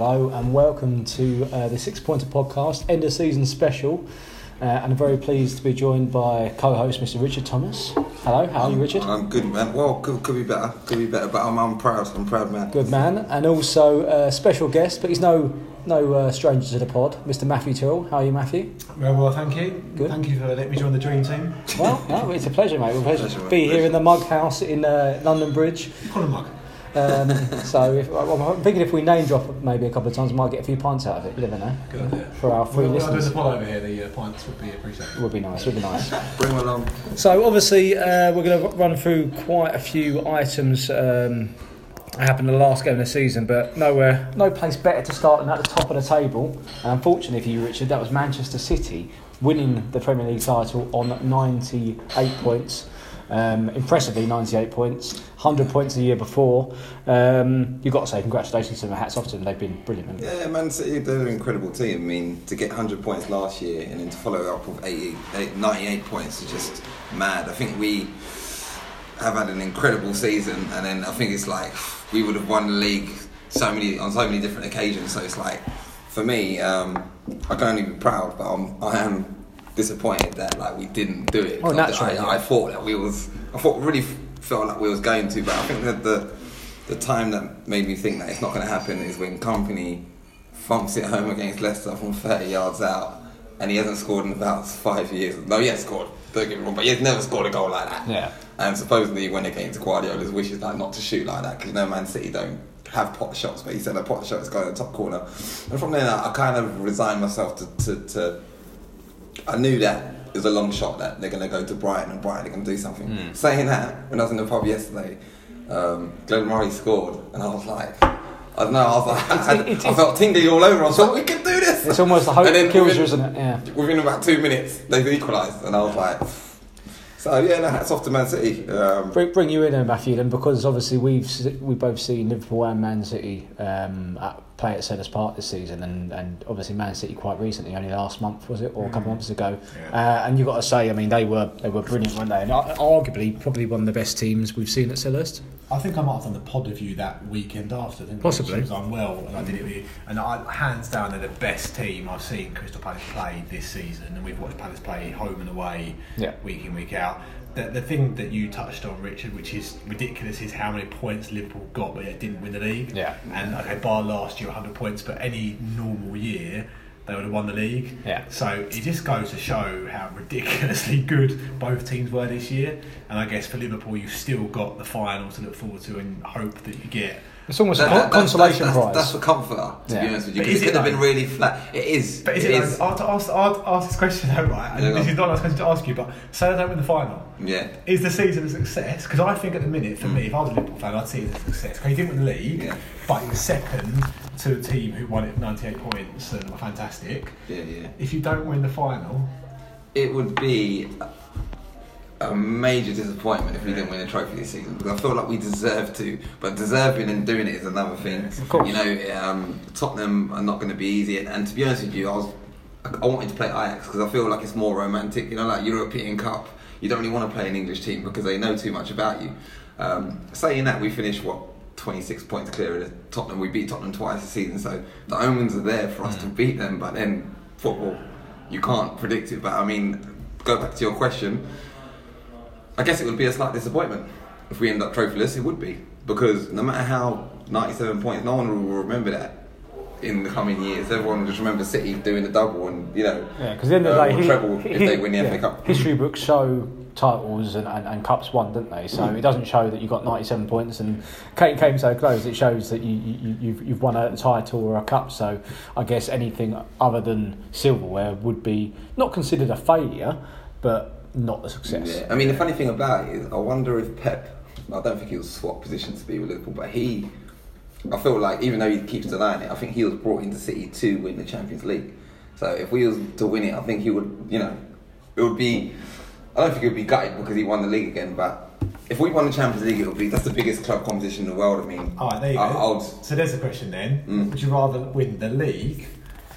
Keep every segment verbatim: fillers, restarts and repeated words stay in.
Hello and welcome to uh, the Six Pointer Podcast, end of season special. Uh, and I'm very pleased to be joined by co-host Mister Richard Thomas. Hello, how are you, Richard? I'm good, man. Well, could, could be better, could be better, but I'm, I'm proud. I'm proud, man. Good man, and also a uh, special guest, but he's no no uh, stranger to the pod, Mister Matthew Tyrrell. How are you, Matthew? Very well, thank you. Good. Thank you for letting me join the dream team. Well, no, it's a pleasure, mate. It's a pleasure, pleasure to be here in the Mug House in uh, London Bridge. You call it Mug. um, so if, I'm thinking if we name drop maybe a couple of times, we might get a few pints out of it. You never know. Good idea. For our free well, listeners. There's a pot over here. The uh, pints would be appreciated. Would be nice. Would be nice. Bring them along. So obviously uh, we're going to run through quite a few items um, that happened in the last game of the season, but nowhere, no place better to start than at the top of the table. And unfortunately for you, Richard, that was Manchester City winning the Premier League title on ninety-eight points. Um, impressively ninety-eight points, one hundred points the year before. Um, you've got to say congratulations to them, hats off to them, they've been brilliant. Yeah, Man City, they're an incredible team. I mean, to get one hundred points last year and then to follow it up with eighty, eighty, ninety-eight points is just mad. I think we have had an incredible season, and then I think it's like we would have won the league so many on so many different occasions, so it's like, for me, um, I can only be proud, but I'm, I am disappointed that like we didn't do it. Oh, naturally, I, I, I thought that we was. I thought really felt like we was going to, but I think that the the time that made me think that it's not going to happen is when Company thumps it home against Leicester from thirty yards out, and he hasn't scored in about five years. No, he has scored. Don't get me wrong, but he has never scored a goal like that. Yeah. And supposedly when it came to Guardiola's wishes, like not to shoot like that, because you know Man City don't have pot shots, but he said a pot shot is going in the top corner, and from then I kind of resigned myself to to. to I knew that it was a long shot that they're going to go to Brighton and Brighton are going to do something. Mm. Saying that, when I was in the pub yesterday, um, Glenn Murray scored, and I was like, I don't know, I was like, I, had, I felt tingly all over. I was like, we can do this. It's almost the hope that kills you, isn't it? Yeah. Within about two minutes, they've equalised, and I was like, so yeah, no, hats off to Man City. Um, bring, bring you in, then, Matthew, then, because obviously we've we both seen Liverpool and Man City um, at, play at Selhurst Park this season, and, and obviously Man City quite recently, only last month was it, or a couple of months ago. Yeah. Uh, and you've got to say, I mean, they were they were brilliant, weren't they? And arguably, probably one of the best teams we've seen at Selhurst. I think I might have done the pod of you that weekend after. Didn't Possibly. Because I'm well, and I did it with you. And I, hands down, they're the best team I've seen Crystal Palace play this season. And we've watched Palace play home and away, yeah, week in, week out. The, the thing that you touched on, Richard, which is ridiculous, is how many points Liverpool got, but they didn't win the league. Yeah. And, okay, bar last year, one hundred points, but any normal year, they would have won the league. Yeah. So it just goes to show how ridiculously good both teams were this year. And I guess for Liverpool, you've still got the final to look forward to and hope that you get. It's almost that, a that, consolation that's, prize. That's, that's for comfort, to yeah. be honest with you. But is it could have been really flat. It is. But is it, it is. Like, I'll, ask, I'll ask this question though, right? And yeah, this is not a nice question to ask you, but say I don't win the final. Yeah. Is the season a success? Because I think at the minute, for mm. me, if I was a Liverpool fan, I'd see it as a success. Because he didn't win the league, yeah, but he was second to a team who won it with ninety-eight points and were fantastic. Yeah, yeah. If you don't win the final, it would be a major disappointment if we didn't win a trophy this season, because I feel like we deserve to, but deserving and doing it is another thing. Of course. You know, um, Tottenham are not going to be easy, and, and to be honest with you, I was I wanted to play Ajax because I feel like it's more romantic. You know, like European Cup, you don't really want to play an English team because they know too much about you. Um, saying that, we finished what twenty-six points clear of Tottenham. We beat Tottenham twice this season, so the omens are there for us mm. to beat them. But then football, you can't predict it. But I mean, go back to your question. I guess it would be a slight disappointment if we end up trophyless. It would be, because no matter how ninety-seven points, no one will remember that in the coming years. Everyone will just remember City doing the double, and you know, yeah, because at the end of the day, treble if they win the yeah, F A Cup. History books show titles and, and, and cups won, don't they? So mm. it doesn't show that you got ninety-seven points and came came so close. It shows that you, you you've you've won a title or a cup. So I guess anything other than silverware would be not considered a failure, but not the success. Yeah. I mean, the funny thing about it is, I wonder if Pep, I don't think he'll swap positions to be with Liverpool, but he, I feel like, even though he keeps denying it, I think he was brought into City to win the Champions League. So if we was to win it, I think he would, you know, it would be, I don't think he would be gutted because he won the league again, but if we won the Champions League, it would be, that's the biggest club competition in the world. I mean, all right, there you I, go. I'd, so there's a question then. Mm. Would you rather win the league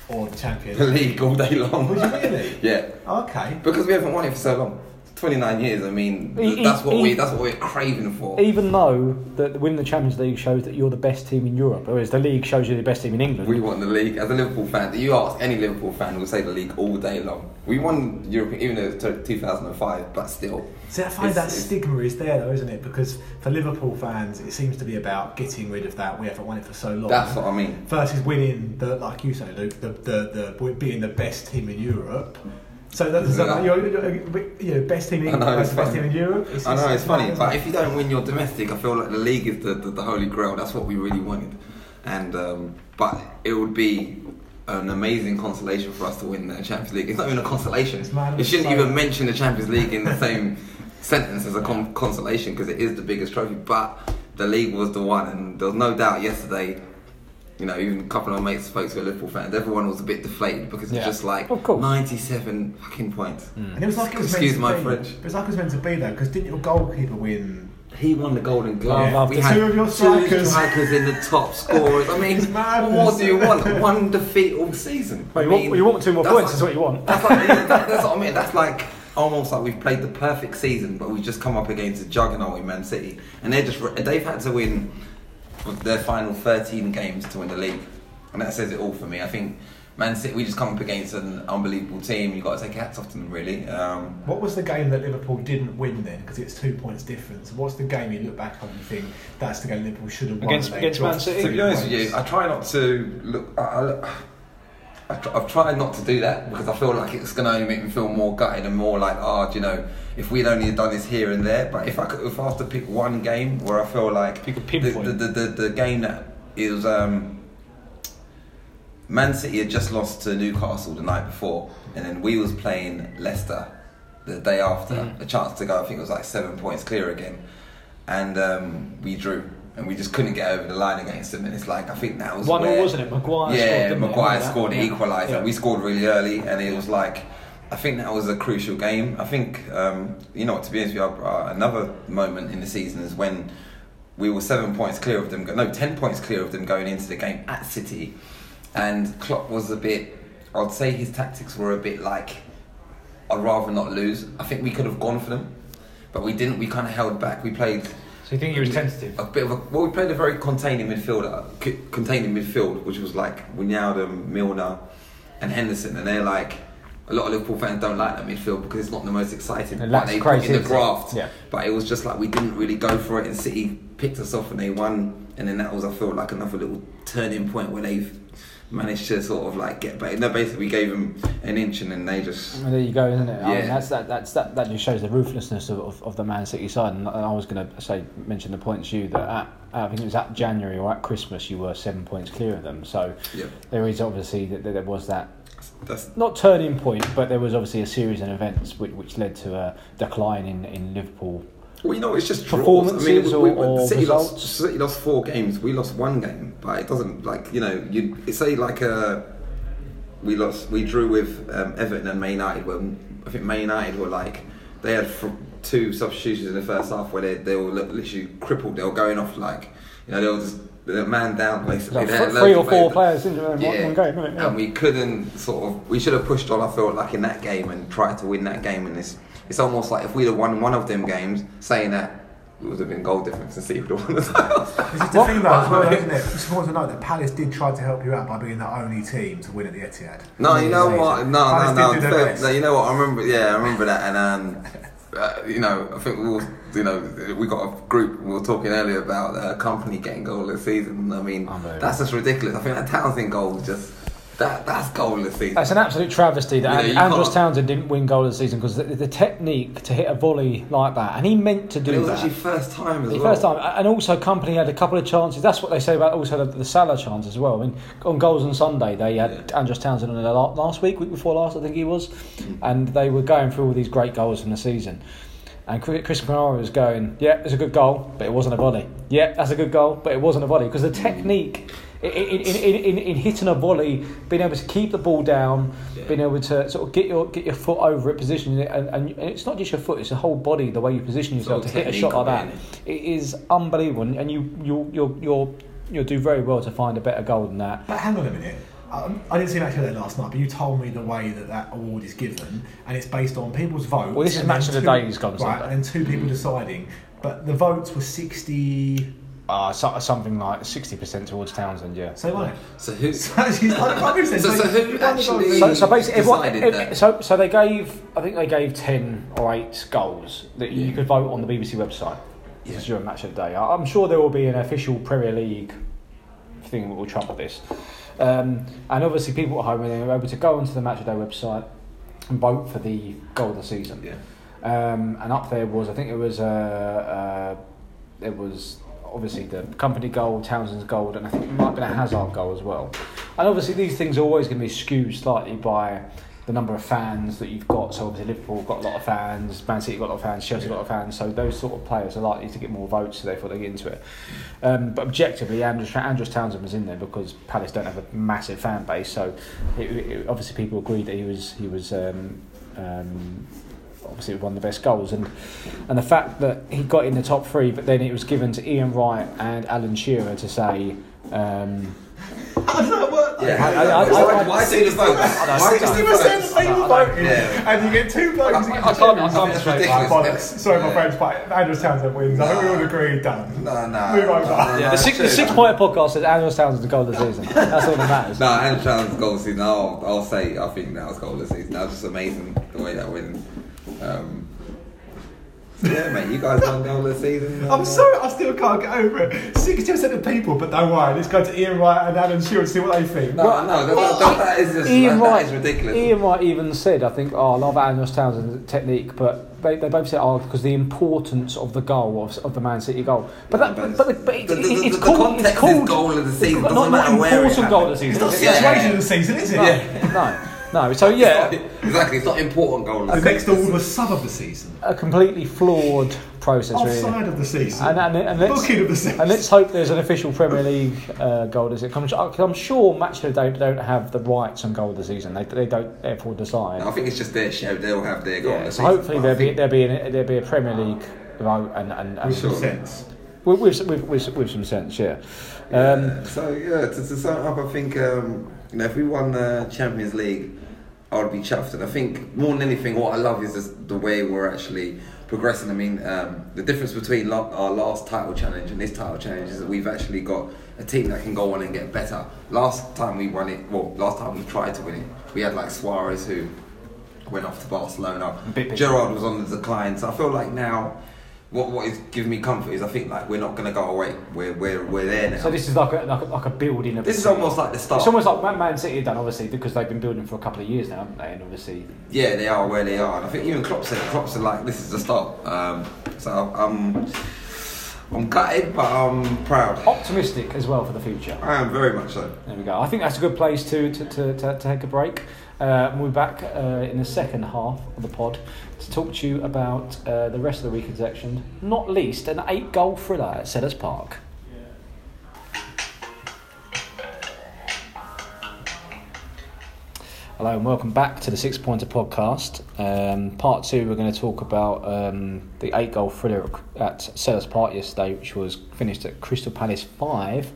or the Champions League all day long? Would you really? Yeah. Okay. Because we haven't won it for so long. twenty-nine years, I mean, e- that's what e- we that's what we're craving for. Even though that winning the Champions League shows that you're the best team in Europe, whereas the league shows you're the best team in England. We want the league. As a Liverpool fan, you ask any Liverpool fan, will say the league all day long. We won Europe, even though it was two thousand five, but still. See, I find it's, that it's, stigma is there, though, isn't it? Because for Liverpool fans, it seems to be about getting rid of that. We haven't won it for so long. That's what I mean. Versus winning, the like you say, Luke, the the, the being the best team in Europe. So that's so like, your, your, your best team in know, best funny. team in Europe. It's, I know it's, it's funny, funny but it? If you don't win your domestic, I feel like the league is the, the, the holy grail. That's what we really wanted, and um, but it would be an amazing consolation for us to win the Champions League. It's not even a consolation. It's it shouldn't so... even mention the Champions League in the same sentence as a con- consolation because it is the biggest trophy. But the league was the one, and there was no doubt yesterday. You know, even a couple of my mates, folks who are Liverpool fans, everyone was a bit deflated because it's yeah. just like ninety-seven fucking points. Mm. And it was like it was Excuse meant to my be. French. It was like it was meant to be though, because didn't your goalkeeper win? He won the Golden Glove. Yeah. We had two of your strikers. strikers in the top scorers. I mean, what do you want? One defeat all season. Well, you, mean, want, you want two more points, like, is what you want. That's, like, that, that's what I mean. That's like almost like we've played the perfect season, but we've just come up against a juggernaut in Man City, and they're just they've had to win their final thirteen games to win the league, and that says it all for me. I think Man City, we just come up against an unbelievable team. You've got to take hats off to them, really. Um, what was the game that Liverpool didn't win then? Because it's two points difference. What's the game you look back on and think that's the game Liverpool should have won? Against, against Man City? To be honest with you, I try not to look. I, I, I tr- I've tried not to do that because I feel like it's going to only make me feel more gutted and more like, ah, oh, you know, if we'd only done this here and there. But if I could, if I have to pick one game where I feel like the, the, the, the, the game that is um, Man City had just lost to Newcastle the night before, and then we was playing Leicester the day after, mm. a chance to go. I think it was like seven points clear again, and um, we drew. And we just couldn't get over the line against them, and it's like I think that was one all, wasn't it? Maguire yeah, scored, Maguire it? scored yeah. equaliser. Yeah. We scored really early, and it was like I think that was a crucial game. I think um, you know, to be honest with you, another moment in the season is when we were seven points clear of them. No, ten points clear of them going into the game at City, and Klopp was a bit. I'd say his tactics were a bit like I'd rather not lose. I think we could have gone for them, but we didn't. We kind of held back. We played. So you think he was tentative? A bit of a, well, we played a very containing midfielder, c- containing midfield, which was like Wijnaldum, Milner, and Henderson, and they're like a lot of Liverpool fans don't like that midfield because it's not the most exciting. It lacks crazy in the graft, yeah. But it was just like we didn't really go for it, and City picked us off and they won, and then that was I feel like another little turning point where they've managed to sort of like get back. No, basically we gave them an inch and then they just. Well, there you go, isn't it? Yeah. I mean, that's that. That's that. That just shows the ruthlessness of, of, of the Man City side. And I was going to say mention the points you that at, I think it was at January or at Christmas you were seven points clear of them. So yep. there is obviously that there was that. That's not turning point, but there was obviously a series of events which, which led to a decline in, in Liverpool. Well, you know, it's just performances. I mean, we, we, we, or City results. Lost, City lost four games. We lost one game, but it doesn't like you know. You say like a we lost, we drew with um, Everton and Man United. When I think Man United were like they had two substitutions in the first half where they they were literally crippled. They were going off like you know they were just they were man down basically. Like three or four players in one game, right? Yeah. And we couldn't sort of we should have pushed on. I feel like in that game and tried to win that game in this. It's almost like if we'd have won one of them games, saying that it would have been goal difference and City would have won the title. This is the thing though, as well, isn't it? It's important to know that Palace did try to help you out by being the only team to win at the Etihad. No, you know what? No, Palace no, no. Fair, no, you know what? I remember. Yeah, I remember that. And um, uh, you know, I think we all, you know, we got a group. We were talking earlier about uh, company getting goal this season. I mean, that's just ridiculous. I think that Townsend goal was just. That, that's goal of the season. That's an absolute travesty that you know, Andros Townsend didn't win goal of the season because the, the technique to hit a volley like that, and he meant to do that. It was that. actually first time as the well. First time, and also company had a couple of chances. That's what they say about also the, the Salah chance as well. I mean, on goals on Sunday they had yeah. Andros Townsend on the last week, week before last, I think he was, mm. and they were going through all these great goals from the season. And Chris Morara was going, yeah, it's a good goal, but it wasn't a volley. Yeah, that's a good goal, but it wasn't a volley because the technique. In, in, in, in hitting a volley, being able to keep the ball down, yeah. being able to sort of get your get your foot over it, position it, and, and it's not just your foot; it's the whole body, the way you position yourself to hit a shot like that. It is unbelievable, and you you you you'll you'll do very well to find a better goal than that. But hang on a minute. I, I didn't see Match of the Day last night, but you told me the way that that award is given, and it's based on people's votes. Well, this is Match of the Day who's gone, right? And two people deciding, but the votes were sixty. Uh, so, something like sixty percent towards Townsend, yeah. So what? So who? So, she's like, like said, so, so, so who actually? So, so basically, everyone, every, so so they gave, I think they gave ten or eight goals that yeah. you could vote on the B B C website. Yeah. This is your Match of the Day. I'm sure there will be an official Premier League thing that will trump this, um, and obviously people at home they were able to go onto the Match of the Day website and vote for the goal of the season. Yeah. Um, and up there was, I think it was uh, uh, it was. Obviously the company goal, Townsend's goal, and I think it might have been a Hazard goal as well. And obviously these things are always going to be skewed slightly by the number of fans that you've got. So obviously Liverpool got a lot of fans, Man City got a lot of fans, Chelsea got a lot of fans. So those sort of players are likely to get more votes, so therefore they get into it. Um, but objectively, Andros, Andros Townsend was in there because Palace don't have a massive fan base. So it, it, obviously people agreed that he was he was. Um, um, obviously one of the best goals, and and the fact that he got in the top three, but then it was given to Ian Wright and Alan Shearer to say um, how does that work? Why do the votes? sixty percent people voting and you get two blokes. I, I, I can't, I can't straight bollocks, sorry my friends, but Andros Townsend wins. I think we all agree, done. No, no. Move over. The Six Pointer Podcast says Andros Townsend's the goal of the season. That's all that matters. No, Andros Townsend's goal of the season, I'll say, I think that was goal of the season. That was just amazing the way that went. Um, yeah, mate, you guys won goal of the season. I'm sorry, I still can't get over it. sixty percent of people, but don't worry, let's go to Ian Wright and Alan Shearer and see what they think. No, well, no, that, well, that, that is just Ian like, Wright, that is ridiculous. Ian Wright even said, I think, oh, I love Andros Townsend's technique, but they, they both said, oh, because the importance of the goal, of, of the Man City goal. But that, but, but, but it, the, the, it, it's the called, context it's called, is goal of the season. But not, not important goal of the season. It's not situation yeah. of the season, is it? No, yeah. no. No, so yeah, it's not, exactly. It's not important goal. The next award was sub of the season. A completely flawed process. Offside really. of the season. And, and, and let's, Booking of the season. And let's hope there's an official Premier League uh, goal as it comes. I'm sure Match of the Day don't have the rights on goal of the season. They they don't therefore decide. No, I think it's just their show. They'll have their goal. Yeah, of the so season. Hopefully there'll be there'll be an, there'll be a Premier League vote and and, and with some sense. With with, with with with some sense, yeah. Um, yeah. So yeah, to, to sum up, I think um, you know if we won the Champions League, I would be chuffed. And I think more than anything, what I love is just the way we're actually progressing. I mean, um, the difference between lo- our last title challenge and this title challenge is that we've actually got a team that can go on and get better. Last time we won it, well, last time we tried to win it, we had like Suarez who went off to Barcelona. Gerrard was on the decline. So I feel like now, what what is giving me comfort is I think like we're not going to go away. We're we're we're there now. So this is like a like a, like a building. Of this is almost like the start. It's almost like Man, Man City have done obviously because they've been building for a couple of years now, haven't they? And obviously yeah, they are where they are. And I think even Klopp said Klopp said like this is the start. Um, so I'm I'm gutted, but I'm proud. Optimistic as well for the future. I am very much so. There we go. I think that's a good place to to to, to take a break. Uh, we'll be back uh, in the second half of the pod to talk to you about uh, the rest of the weekend section, not least an eight-goal thriller at Selhurst Park. Yeah. Hello and welcome back to the Six Pointer Podcast. Um, part two, we're going to talk about um, the eight-goal thriller at Selhurst Park yesterday, which was finished at Crystal Palace five,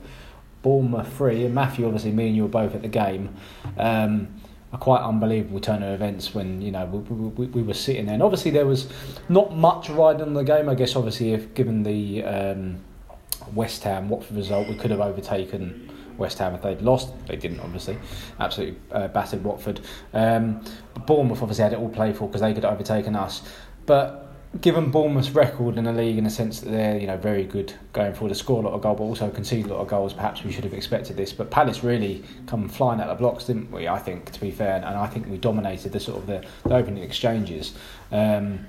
Bournemouth three. And Matthew, obviously, me and you were both at the game. Um, A quite unbelievable turn of events when you know we, we we were sitting there, and obviously there was not much riding on the game. I guess obviously if given the um, West Ham Watford result, we could have overtaken West Ham if they'd lost. They didn't, obviously. Absolutely uh, battered Watford. Um, Bournemouth obviously had it all played for because they could have overtaken us, but. Given Bournemouth's record in the league in the sense that they're, you know, very good going forward to score a lot of goals but also concede a lot of goals, perhaps we should have expected this. But Palace really come flying out of the blocks, didn't we, I think, to be fair, and I think we dominated the sort of the, the opening exchanges. Um,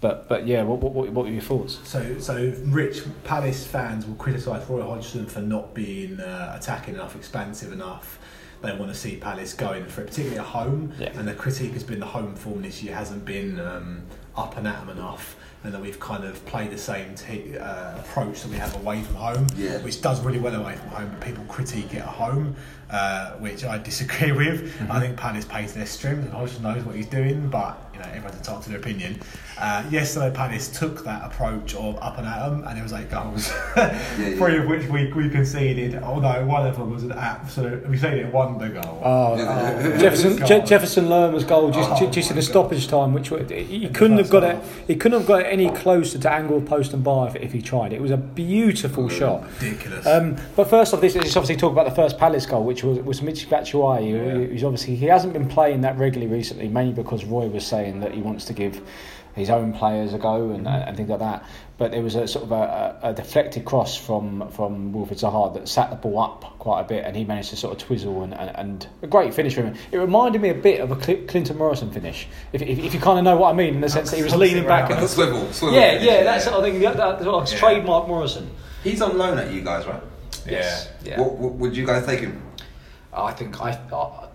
but but yeah, what what what were your thoughts? So so Rich, Palace fans will criticise Roy Hodgson for not being uh, attacking enough, expansive enough. They want to see Palace going for it, particularly at home. Yeah. And the critique has been the home form this year hasn't been um, up and at them enough, and that we've kind of played the same t- uh, approach that we have away from home, yeah. which does really well away from home, but people critique it at home, uh, which I disagree with. Mm-hmm. I think Palace plays their strength, and Hodgson knows what he's doing, but you know, everyone's entitled to their opinion. Uh, yesterday, Palace took that approach of up and at them, and it was eight goals, yeah, yeah. three of which we, we conceded. Although one of them was an absolute, we say it wonder goal. Oh, yeah. oh Jefferson Je- Jefferson Lerma's goal just oh, just in the stoppage time, which he couldn't have got it. He couldn't have got it any closer to angle post and bar if, if he tried. It was a beautiful oh, shot. Ridiculous. Um, but first off, this is obviously talk about the first Palace goal, which was was Mitch Batshuayi, yeah. who, who's obviously he hasn't been playing that regularly recently, mainly because Roy was saying that he wants to give his own players a go and, and things like that. But there was a sort of a, a deflected cross from, from Wilfried Zaha that sat the ball up quite a bit, and he managed to sort of twizzle and, and, and a great finish from him. It reminded me a bit of a Cl- Clinton Morrison finish, if, if if you kind of know what I mean, in the sense that he was leaning back and swivel, swivel. Yeah, yeah, that sort of thing. That sort of yeah. trademark Morrison. He's on loan at you guys, right? Yes. Yeah. yeah. What, what, would you guys take him? I think I, I,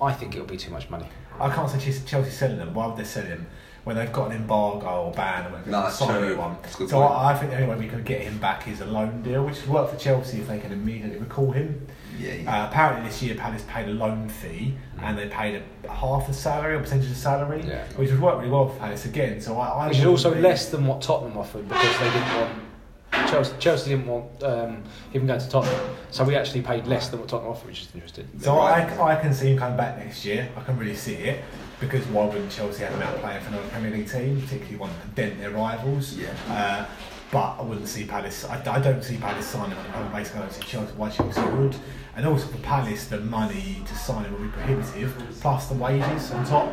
I think it'll be too much money. I can't say Chelsea's selling him. Why would they sell him when they've got an embargo or ban or no, something? One. So I, I think the only way we could get him back is a loan deal, which would work for Chelsea if they can immediately recall him. Yeah, yeah. Uh, apparently this year Palace paid a loan fee mm. and they paid a half the salary or percentage of salary, yeah. which would work really well for Palace again. So I, I which is also less than what Tottenham offered, because they didn't want Chelsea, Chelsea didn't want um, him going to Tottenham, so we actually paid less than what Tottenham offered, which is interesting. So I, I can see him coming back next year. I can really see it, because why wouldn't Chelsea have him out playing for another Premier League team, particularly one that dent their rivals? Yeah. Uh, but I wouldn't see Palace. I, I don't see Palace signing on the basis of Chelsea. Why Chelsea would? And also for Palace, the money to sign him will be prohibitive, plus the wages on top.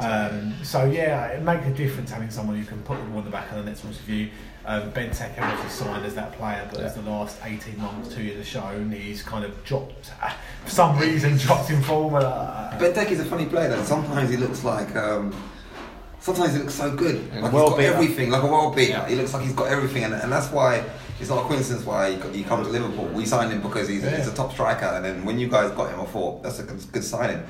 Um, so yeah, it makes a difference having someone who can put the ball on the back of the net for you. Um, Benteke obviously signed as that player, but yeah. as the last eighteen months, two years have shown, he's kind of dropped, uh, for some reason, dropped in form. Uh, Benteke's a funny player, though. Sometimes he looks like, um, sometimes he looks so good. Like he's got everything, like a world beater. Yeah. He looks like he's got everything, and, and that's why it's not a coincidence why he comes to Liverpool. We signed him because he's, yeah. he's a top striker, and then when you guys got him, I thought, that's a good, good signing.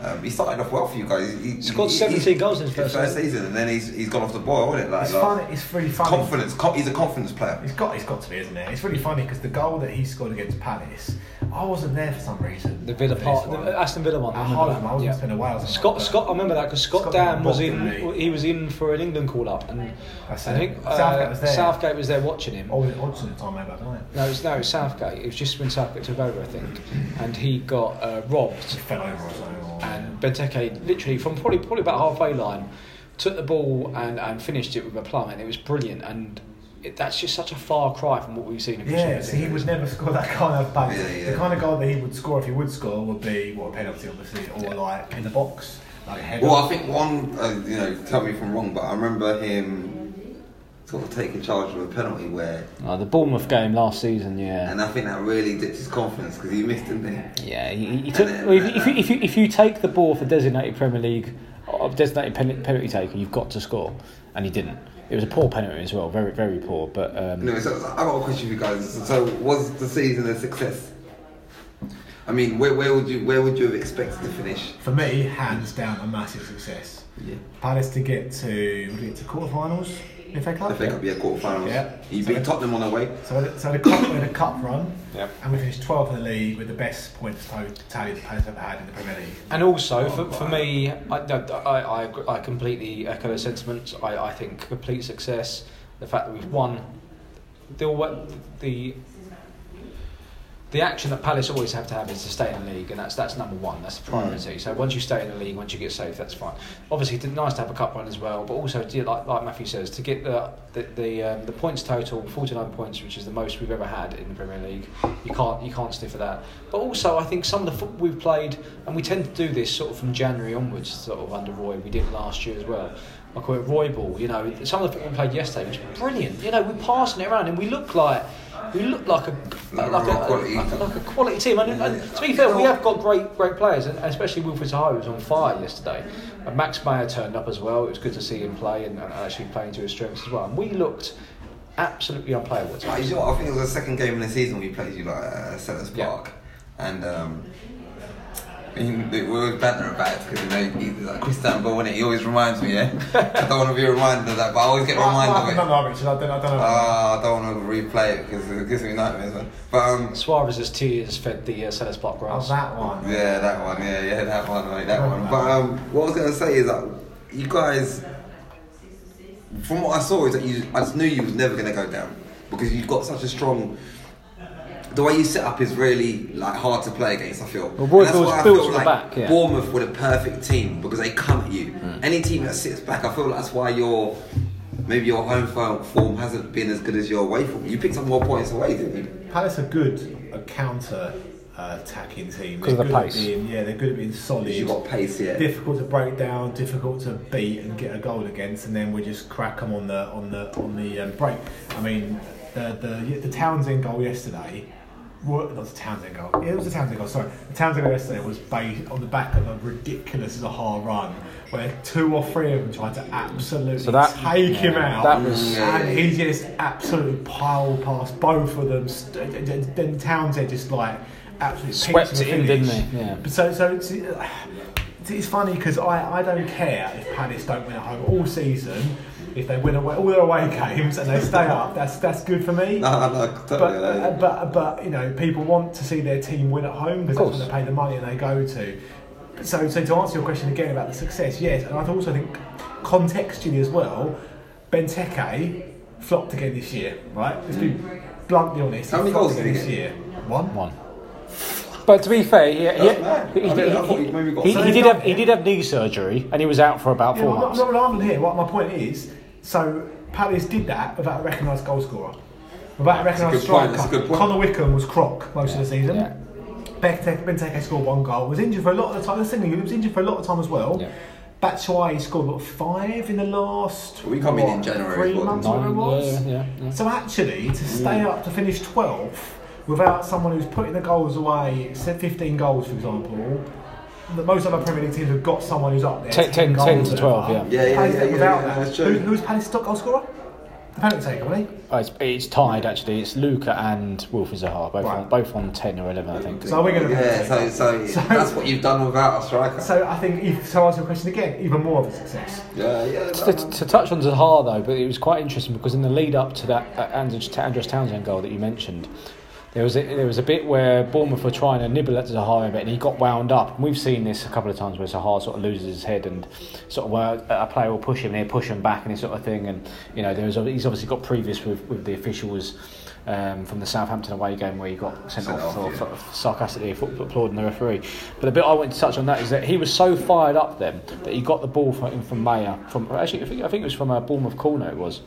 Um, he started off well for you guys. He, he scored seventeen he, goals in his first, first season, and then he's he's gone off the boil, hasn't it? Like, it's like, funny. It's really funny. Confidence. Com- he's a confidence player. He's got. He's got to be, isn't it? It's really funny because the goal that he scored against Palace, I wasn't there for some reason. The Villa part, the Aston Villa one. I, I was yeah. in a Wales. Scott. Scott. I remember that because Scott, Scott Dan was in. He was in for an England call up, and I think uh, Southgate was there. Southgate was there watching him. Oh, Hodgson at the time, maybe. I don't know. No, it was no it was Southgate. It was just when Southgate took over, I think, and he got uh, robbed. He fell over or something. And Benteke literally from probably probably about halfway line took the ball and, and finished it with a plum, and it was brilliant, and it, that's just such a far cry from what we've seen in yeah so he would never score that kind of bang. Yeah, yeah. The kind of goal that he would score if he would score would be what, a penalty obviously, or yeah. like in the box, like a header. Well, I think one uh, you know, tell me if I'm wrong, but I remember him sort of taking charge of a penalty where... Oh, the Bournemouth game last season, yeah. And I think that really dipped his confidence because he missed, didn't he? Yeah, he, he took, then, well, if, if, you, if, you, if you take the ball for designated Premier League, or designated pen, penalty taker, you've got to score. And he didn't. It was a poor penalty as well, very, very poor. But um... No, so I've got a question for you guys. So was the season a success? I mean, where, where would you where would you have expected to finish? For me, hands down, a massive success. Yeah. Palace to get to, would it get to quarterfinals? If they Cup? If they Cup, yeah, quarterfinals. Yeah. You so beat Tottenham on the way. So the, so the Cup we had a Cup run, yeah. and we finished twelfth in the league with the best points tally that Palace ever had in the Premier League. And also, oh, for, wow. for me, I, I, I, I completely echo the sentiments. I, I think complete success. The fact that we've won, the, the, the action that Palace always have to have is to stay in the league, and that's that's number one, that's the priority. Mm. So once you stay in the league, once you get safe, that's fine. Obviously, it's nice to have a cup run as well, but also, like like Matthew says, to get the the the, um, the points total, forty-nine points, which is the most we've ever had in the Premier League, you can't you can't sniff at that. But also, I think some of the football we've played, and we tend to do this sort of from January onwards, sort of under Roy, we did last year as well. I call it Roy Ball. You know, some of the football we played yesterday was brilliant. You know, we're passing it around, and we look like. We look like a like, like, a, quality. like, a, like a quality team, and, and to be fair, we have got great great players, and especially Wilfried Zaha was on fire yesterday. And Max Meyer turned up as well. It was good to see him play and, and actually playing to his strengths as well. And we looked absolutely unplayable. At times. You know what? I think it was the second game in the season we played you like uh, Selhurst Park, yeah. and. Um, We were banter about it because you know, like Crystal Palace, he always reminds me, yeah? I don't want to be reminded of that, but I always get reminded of it. No, no, Richard, I don't, I don't know. Uh, I don't want to replay it because it gives me nightmares, man. But, um, Suarez's tears fed the uh, Selhurst Park grass. Oh, that one. Yeah, that one, yeah, yeah, that one, mate, that one. But um, what I was going to say is that you guys, from what I saw, is that you, I just knew you was never going to go down because you've got such a strong... The way you set up is really like hard to play against, I feel. Well, Roy, and that's why I feel like back, yeah. Bournemouth were the perfect team because they come at you. Mm. Any team that sits back, I feel like that's why your maybe your home form hasn't been as good as your away form. You picked up more points away, didn't you? Palace are good at counter uh, attacking team. Because of the pace. Being, yeah, they're good at being solid. You've got pace, yeah. Difficult to break down, difficult to beat and get a goal against, and then we just crack them on the on the on the um, break. I mean, the the the Townsend goal yesterday. What, not the Townsend goal. It was the Townsend goal, sorry. The Townsend goal yesterday was based on the back of a ridiculous Zaha run where two or three of them tried to absolutely so that, take him out. That was... And he just absolutely piled past both of them. Then Townsend just like absolutely swept it in, didn't he? Yeah. So, so it's, it's funny because I, I don't care if Palace don't win at home all season. If they win away, all their away games and they stay up, that's that's good for me. No, no, totally but, no, no. but but you know, people want to see their team win at home because that's when they pay the money and they go to. So so to answer your question again about the success, yes, and I also think contextually as well, Benteke flopped again this year, right? Let's be bluntly honest. How many goals did he get this year? One. One. But to be fair, he did have he did have knee surgery and he was out for about yeah, four I'm months. Not, I'm not alarmed here. What my point is. So Palace did that without a recognised goalscorer, without a recognised striker. Connor Wickham was crock most yeah. of the season. Yeah. Benteke, Benteke scored one goal. Was injured for a lot of the time. The thing he was injured for a lot of time as well. Yeah. Batshuayi scored what, five in the last. We come in in January. Three months, whatever it was. Yeah, yeah, yeah. So actually, to stay yeah. up to finish twelfth without someone who's putting the goals away, say fifteen goals, for example. That most other Premier League teams have got someone who's up there. Ten, ten, ten to twelve, yeah. Yeah, yeah, yeah, yeah, without yeah, yeah, that. Who, who's Palace's top goal scorer? The Benteke, wasn't he? Oh, it's, it's tied actually. It's Luca and Wilfried Zaha, both right. on both on ten or eleven, I think. So we're going to yeah. So, so, so that's what you've done without a striker. So I think if to answer your question again, even more of a success. Yeah, yeah. To, to, to touch on Zaha though, but it was quite interesting because in the lead up to that uh, Andros, Andros Townsend goal that you mentioned. There was, a, there was a bit where Bournemouth were trying to nibble at Zaha a bit and he got wound up. And we've seen this a couple of times where Zaha sort of loses his head and sort of where a player will push him and he'll push him back and this sort of thing. And, you know, there was, he's obviously got previous with, with the officials um, from the Southampton away game where he got sent off, off yeah. sort of sarcastically applauding the referee. But the bit I want to touch on that is that he was so fired up then that he got the ball from, from Mayer. From, actually, I think, I think it was from a Bournemouth corner it was.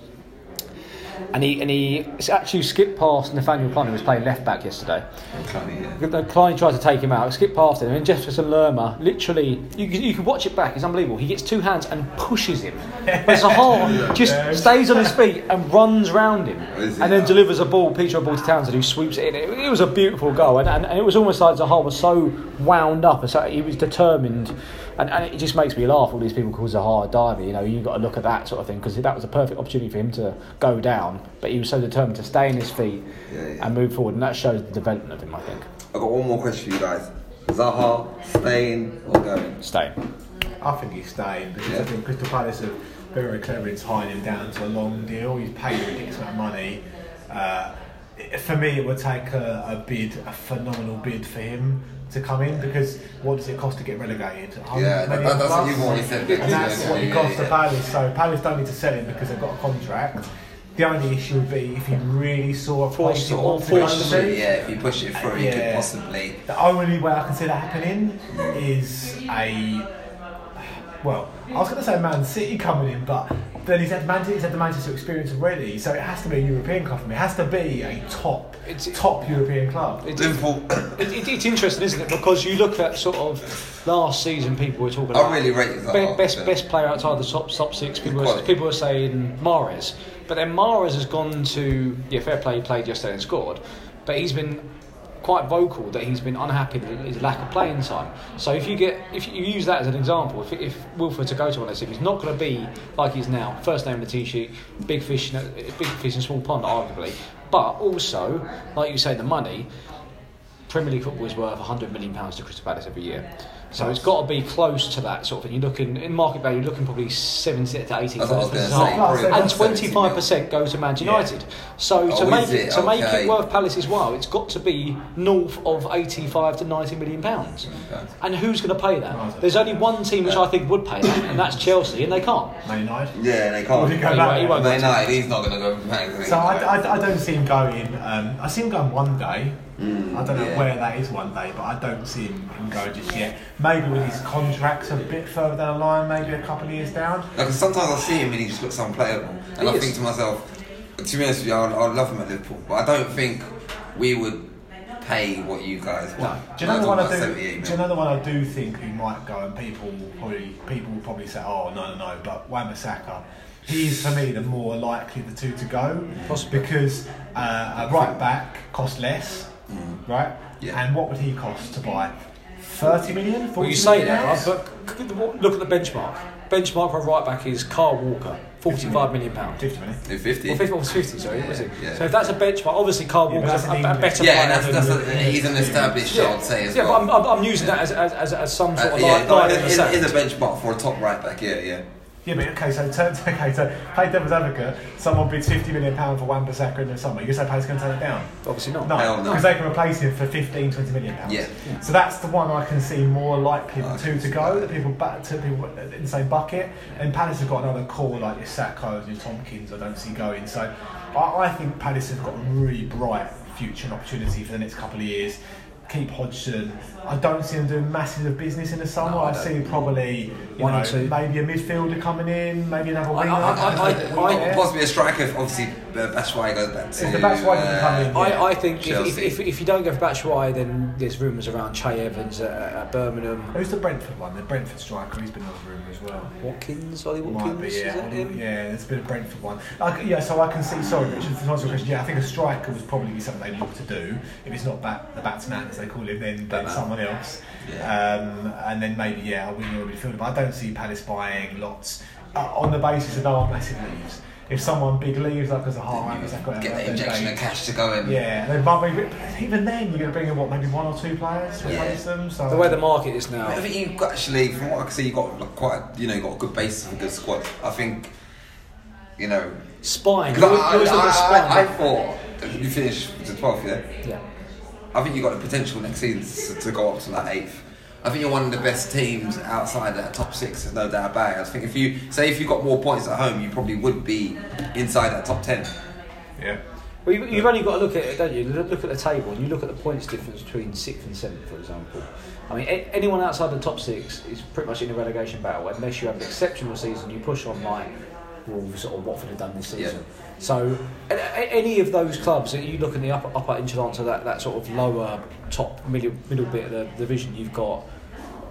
And he and he actually skipped past Nathaniel Klein, who was playing left back yesterday. Klein, yeah. Klein tried to take him out, skipped past him, and Jefferson Lerma literally, you, you can watch it back, it's unbelievable. He gets two hands and pushes him. But Zaha just stays on his feet and runs round him and then delivers a ball, Peter a ball to Townsend, who swoops it in. It, it was a beautiful goal, and, and, and it was almost like Zaha was so wound up, and so he was determined. And, and it just makes me laugh, all these people call Zaha a diver, you know, you've got to look at that sort of thing, because that was a perfect opportunity for him to go down, but he was so determined to stay in his feet yeah, yeah. and move forward, and that shows the development of him, I think. I've got one more question for you guys. Zaha, staying or going? Staying. I think he's staying, because yeah. I think Crystal Palace are very clever in tying him down to a long deal. He's paid a ridiculous amount of money. Uh, for me, it would take a, a bid, a phenomenal bid for him to come in, because what does it cost to get relegated? Yeah, that, that's what you already said. And that's what it costs to Palace, so Palace don't need to sell him because they've got a contract. The only issue would be if he really saw a place he wanted to go to. Yeah, if he pushed it through, yeah. he could possibly... The only way I can see that happening is a... Well, I was going to say Man City coming in, but then he's had, Man- he's had the Manchester experience already, so it has to be a European club for me. It has to be a top, it's, top European club. It's, it's, it, it's interesting, isn't it? Because you look at sort of last season, people were talking about... I really rate that. Be- best, best player outside the top, top six, people were, people were saying Mahrez. But then Mahrez has gone to... Yeah, fair play, he played yesterday and scored. But he's been... quite vocal that he's been unhappy with his lack of playing time. So if you get if you use that as an example, if if Wilfred to go to one of those teams, he's not going to be like he's now, first name in the T-sheet, big fish, in a, big fish in a small pond, arguably. But also, like you say, the money. Premier League football is worth one hundred million pounds to Crystal Palace every year. So it's got to be close to that sort of thing. You're looking in market value, you're looking probably seventy to eighty, and twenty-five percent go to Man United. Yeah. So to oh, make it, it to okay. make it worth Palace's while, it's got to be north of eighty-five to ninety million pounds. Okay. And who's going to pay that? There's only one team which yeah. I think would pay that, and that's Chelsea, and they can't. Man United. Yeah, they can't. Man well, he United, he's not going to go. Man so I, I, I don't see him going. Um, I see him going one day. Mm, I don't know yeah. where that is one day, but I don't see him, him go just yet. Maybe with his contracts a bit further down the line, maybe a couple of years down. Because sometimes I see him and he just looks unplayable. And I think to myself, to be honest with you, I, I love him at Liverpool, but I don't think we would pay what you guys want. No. Do you know the one I do? Do you know the one I do think who might go, and people will probably people will probably say, oh no no no, but Wan-Bissaka. He's for me the more likely the two to go, possibly because uh, a right back costs less. Mm. Right? Yeah. And what would he cost to buy? thirty million? Well, you say that, right? But look at the benchmark. Benchmark for a right back is Carl Walker, forty-five million pounds. fifty million. fifty. Well, fifty, well, fifty, sorry. Yeah, was it? Yeah. So if that's a benchmark, obviously Carl Walker's yeah, a, a, a better yeah, player. That's, that's than, a, he's an established, yeah. I'd say, as yeah, well. Yeah, but I'm, I'm using yeah. that as, as, as some sort uh, of yeah, like. No, it is a benchmark for a top right back, yeah, yeah. Yeah, but okay, so turn to, okay, so play devil's advocate, someone bids fifty million pounds for Wan-Bissaka in the summer, you say Palace going to turn it down? Obviously not. No, because they can replace him for fifteen, twenty million pounds. Yeah. yeah. So that's the one I can see more likely oh, two to go, that people back to people in the same bucket, and Palace have got another core like your Sakho, your Tompkins, I don't see going. So I, I think Palace have got a really bright future and opportunity for the next couple of years. Keep Hodgson. I don't see them doing massive business in the summer. No, I, I see probably one know, or two, maybe a midfielder coming in, maybe another winger. Yeah. Possibly a striker. If obviously, Batshuayi goes back to. If the Batshuayi uh, can come in, yeah. I, I think if, if if you don't go for Batshuayi, then there's rumours around Che Evans at, at Birmingham. Who's the Brentford one? The Brentford striker. He's been in the rumour as well. Watkins, Ollie Watkins. Might be, yeah. Is that him? Yeah, there's a bit of Brentford one. I, yeah, so I can see. Sorry, Richard. To answer your question, yeah, I think a striker was probably something they look to do if it's not bat, the batsman. They call him then, then someone else, yeah. um, and then maybe yeah, a winner would be filled. But I don't see Palace buying lots uh, on the basis of no massive leaves. If someone big leaves, like as a heart, because they've got get the injection of cash to go in. Yeah, they might be, but even then you're going to bring in what maybe one or two players to replace yeah. them. So the way the market is now, I think you've actually, from what I can see, you've got like, quite you know you've got a good basis and a good squad. I think you know spine. I, I, I, spine. I, I, I thought you finished the twelfth, yeah. Yeah. I think you've got the potential next season to go up to that eighth. I think you're one of the best teams outside that top six, there's no doubt about it. I think if you, say if you got more points at home, you probably would be inside that top ten. Yeah. Well, you've, you've only got to look at it, don't you? Look at the table and you look at the points difference between sixth and seventh, for example. I mean, a- anyone outside the top six is pretty much in a relegation battle. Unless you have an exceptional season, you push on like Wolves or Watford have done this season. Yeah. So any of those clubs that you look in the upper upper echelon, so that, that sort of lower top middle middle bit of the division, you've got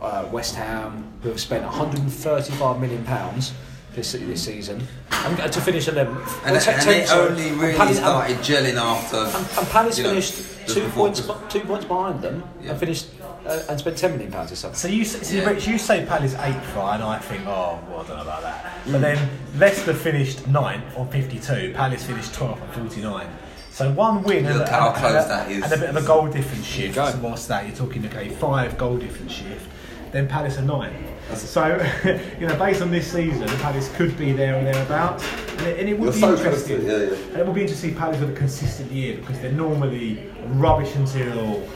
uh, West Ham who have spent one hundred thirty-five million pounds this this season and to finish eleventh. And, well, t- and t- they t- only really Palace, started um, gelling after. And, and Palace finished know, two points just... two points behind them yeah. and finished. Uh, and spent ten million pounds or something. So you, so yeah. Rich, you say Palace eighth, right? And I think, oh, well, I don't know about that. Mm. But then Leicester finished ninth on fifty-two, Palace finished twelfth on forty-nine. So one win and, and, and, that is, and a bit of a goal difference shift. So whilst that, you're talking, okay, five goal difference shift, then Palace are ninth. So, you know, based on this season, Palace could be there and thereabouts. And it, and it would be so interesting. Yeah, yeah. And it would be interesting if Palace with a consistent year, because they're normally rubbish until...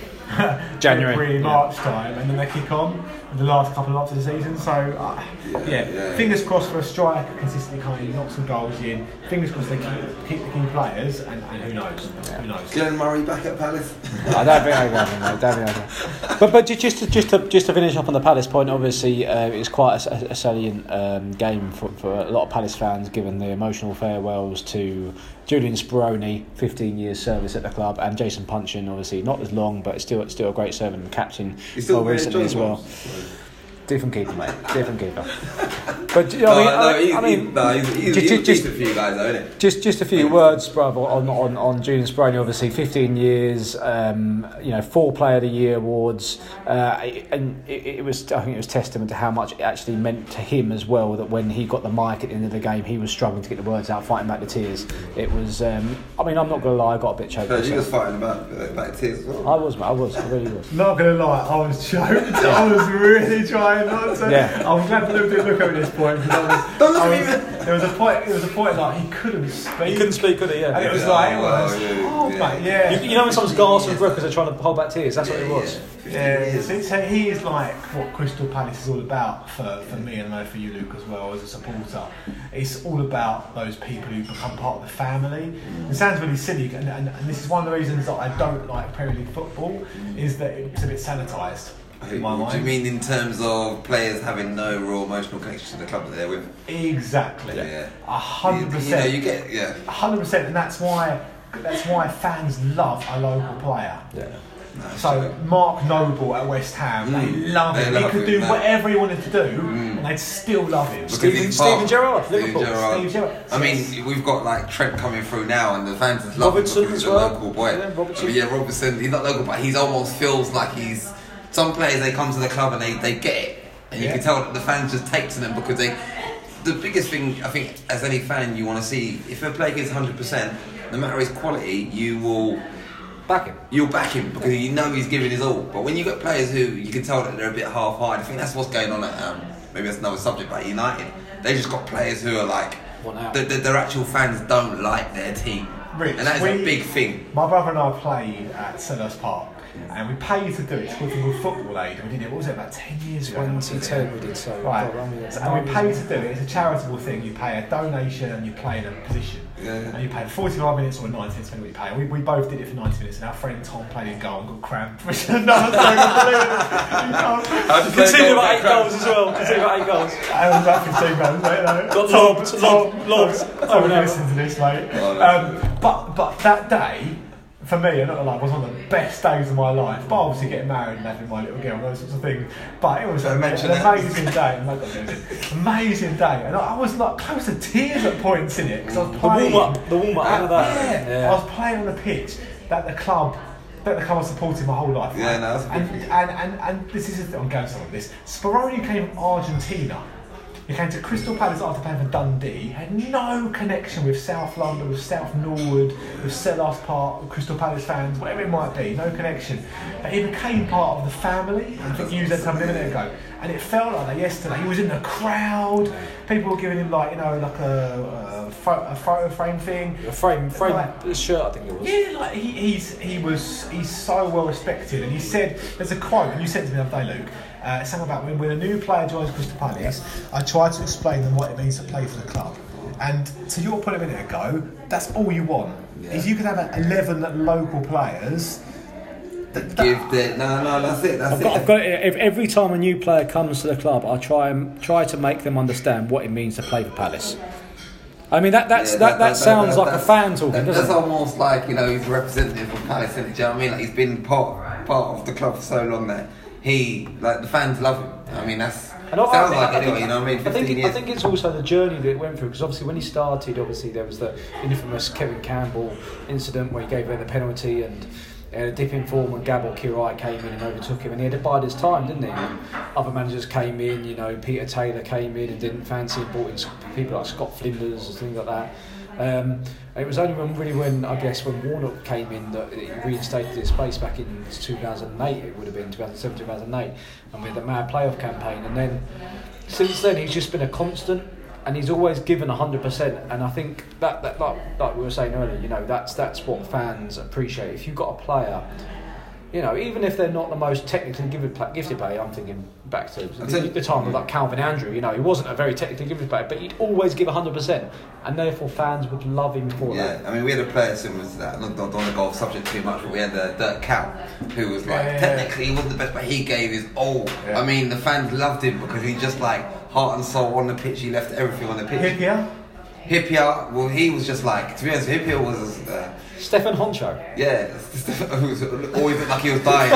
January, February, March yeah. time, and then they kick on in the last couple of months of the season. So, uh, yeah, yeah. yeah, fingers crossed for a striker consistently coming, knock some goals in. Fingers crossed they keep, keep the key players, and, and who knows? Yeah. Who knows? Glenn Murray back at Palace. I don't think I got him. But but just to, just to just to finish up on the Palace point, obviously uh, it's quite a, a salient um, game for for a lot of Palace fans, given the emotional farewells to Julian Speroni, fifteen years service at the club, and Jason Punchin, obviously not as long, but still still a great servant and captain more recently as well. Different keeper, mate. Different keeper. But you know, no, I mean, no, I, he's, I mean, no, he's, he's, just, he's just a few guys, though, isn't it? Just, just a few yeah. words, bruv, on, on, on Julian Speroni. Obviously, fifteen years. Um, you know, four Player of the Year awards, uh, and it, it was. I think it was testament to how much it actually meant to him as well. That when he got the mic at the end of the game, he was struggling to get the words out, fighting back the tears. It was. Um, I mean, I'm not gonna lie, I got a bit choked. No, you was fighting back back tears as well. I was, mate. I was. I really was. Not gonna lie, I was choked. I was really trying not to. Yeah. I'm glad Luke didn't look at this point. Was, was, there was a point. There was a point like he couldn't speak. He couldn't speak, could he? Yeah. And it was yeah, like, well, it was, yeah, oh yeah. mate, yeah. You, you know when someone's gasping for breath because they're trying to hold back tears. That's yeah, what it was. Yeah. yeah. So, so he is like what Crystal Palace is all about for, for me and I know for you, Luke, as well as a supporter. It's all about those people who become part of the family. It sounds really silly, and, and, and this is one of the reasons that I don't like Premier League football is that it's a bit sanitised. Do you mean in terms of players having no real emotional connection to the club that they're with? Exactly. Yeah. A hundred percent. You know, you get yeah. A hundred percent, and that's why that's why fans love a local player. Yeah. No, so true. Mark Noble at West Ham, mm. they love they him. Love he could him, do man. whatever he wanted to do, mm. and they'd still love him. Stephen, Stephen Gerrard, Liverpool. Stephen Gerrard. I mean, we've got like Trent coming through now, and the fans just love Robertson him because he's a local boy. Yeah, Robertson. I mean, yeah, Robertson. He's not local, but he almost feels like he's. Some players, they come to the club and they, they get it. And yeah. you can tell that the fans just take to them because they... The biggest thing, I think, as any fan, you want to see... If a player gives one hundred percent, no matter his quality, you will... Back him. You'll back him because you know he's giving his all. But when you've got players who you can tell that they're a bit half-hearted, I think that's what's going on at... Um, maybe that's another subject, but United. They just got players who are like... The, the, their actual fans don't like their team. Rich, and that is we, a big thing. My brother and I played at Selhurst Park. And we paid to do it. It's called Football Aid. We did it. What was it? About ten years ago. twenty ten we did so. Right. And we paid to do it. It's a charitable thing. You pay a donation and you play in a position. Yeah, yeah. And you pay forty-five minutes or ninety minutes. What you pay. We, we both did it for ninety minutes. And our friend Tom played in goal and got cramped. Which is another thing. I Continue about eight goals as well. Continue about eight goals. I was back in two goals, mate. Got Tom. Tom. Lobs. Oh no. Listen to this, mate. Um, but but that day. For me, I'm not gonna lie, it was one of the best days of my life. But obviously getting married and having my little girl, those sorts of things. But it was an amazing day. Amazing day. And I was like close to tears at points in it. Cause I was playing, the warm-up. The warm-up. At, that. Yeah, yeah. I was playing on the pitch that the club... that the club I've supported my whole life. Yeah, right? no, that's and, and, and, and this is... A, I'm going somewhere with this. Speroni came from Argentina. He came to Crystal Palace after playing for Dundee. Had no connection with South London, with South Norwood, with Selhurst Park, with Crystal Palace fans, whatever it might be. No connection. But he became part of the family. I think you used that time a minute ago. And it felt like that yesterday. He was in the crowd. People were giving him like, you know, like a, a, photo, a photo frame thing. A frame, frame like, shirt, I think it was. Yeah, like he, he's he was he's so well respected. And he said, there's a quote, and you said to me the other day, Luke. Uh, it's something about when, when a new player joins Crystal Palace, I try to explain them what it means to play for the club. And to your point a minute ago, that's all you want. Yeah. Is you can have eleven local players. That give the, no, no, that's it. That's I've got, it. I've got it. If every time a new player comes to the club, I try and try to make them understand what it means to play for Palace. I mean that that's, yeah, that, that, that that sounds that, like a fan talking. That, doesn't that's it? Almost like you know he's a representative of Palace. Do you know what I mean? Like he's been part part of the club for so long that. He, like, the fans love him. I mean, that's... I know, sounds I think, like I think, anyway, you know what I mean? I think, I think it's also the journey that it went through, because obviously when he started, obviously there was the infamous Kevin Campbell incident where he gave away the penalty and... He had a dip in form and Gabor Kirai came in and overtook him, and he had to bide his time, didn't he? And other managers came in, you know, Peter Taylor came in and didn't fancy and brought in people like Scott Flinders and things like that. Um, it was only when, really when, I guess, when Warnock came in that it reinstated its space back in two thousand eight, it would have been, two thousand seven, two thousand eight, and we had the mad playoff campaign. And then, since then, he's just been a constant. And he's always given one hundred percent, and I think that, that like, like we were saying earlier, you know, that's that's what fans appreciate. If you've got a player, you know, even if they're not the most technically gifted, gifted player, I'm thinking back to the, the time of like Calvin Andrew, you know, he wasn't a very technically gifted player, but he'd always give one hundred percent, and therefore fans would love him for yeah, that. Yeah, I mean, we had a player similar to that, I don't, don't want to go off subject too much, but we had uh, Dirk Cow, who was like, yeah. technically he wasn't the best, but he gave his all. Yeah. I mean, the fans loved him because he just like, heart and soul on the pitch, he left everything on the pitch. Hip, yeah? Hippier, well, he was just like, to be honest, Hippier was... Uh, Stefan Honcho. Yeah, always looked like he was dying.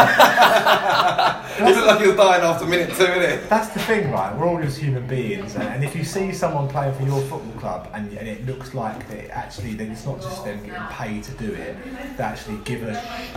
He looked like he was dying after minute two, innit? That's the thing, right? We're all just human beings, and if you see someone playing for your football club and, and it looks like that, actually, then it's not just them getting paid to do it, they actually give a...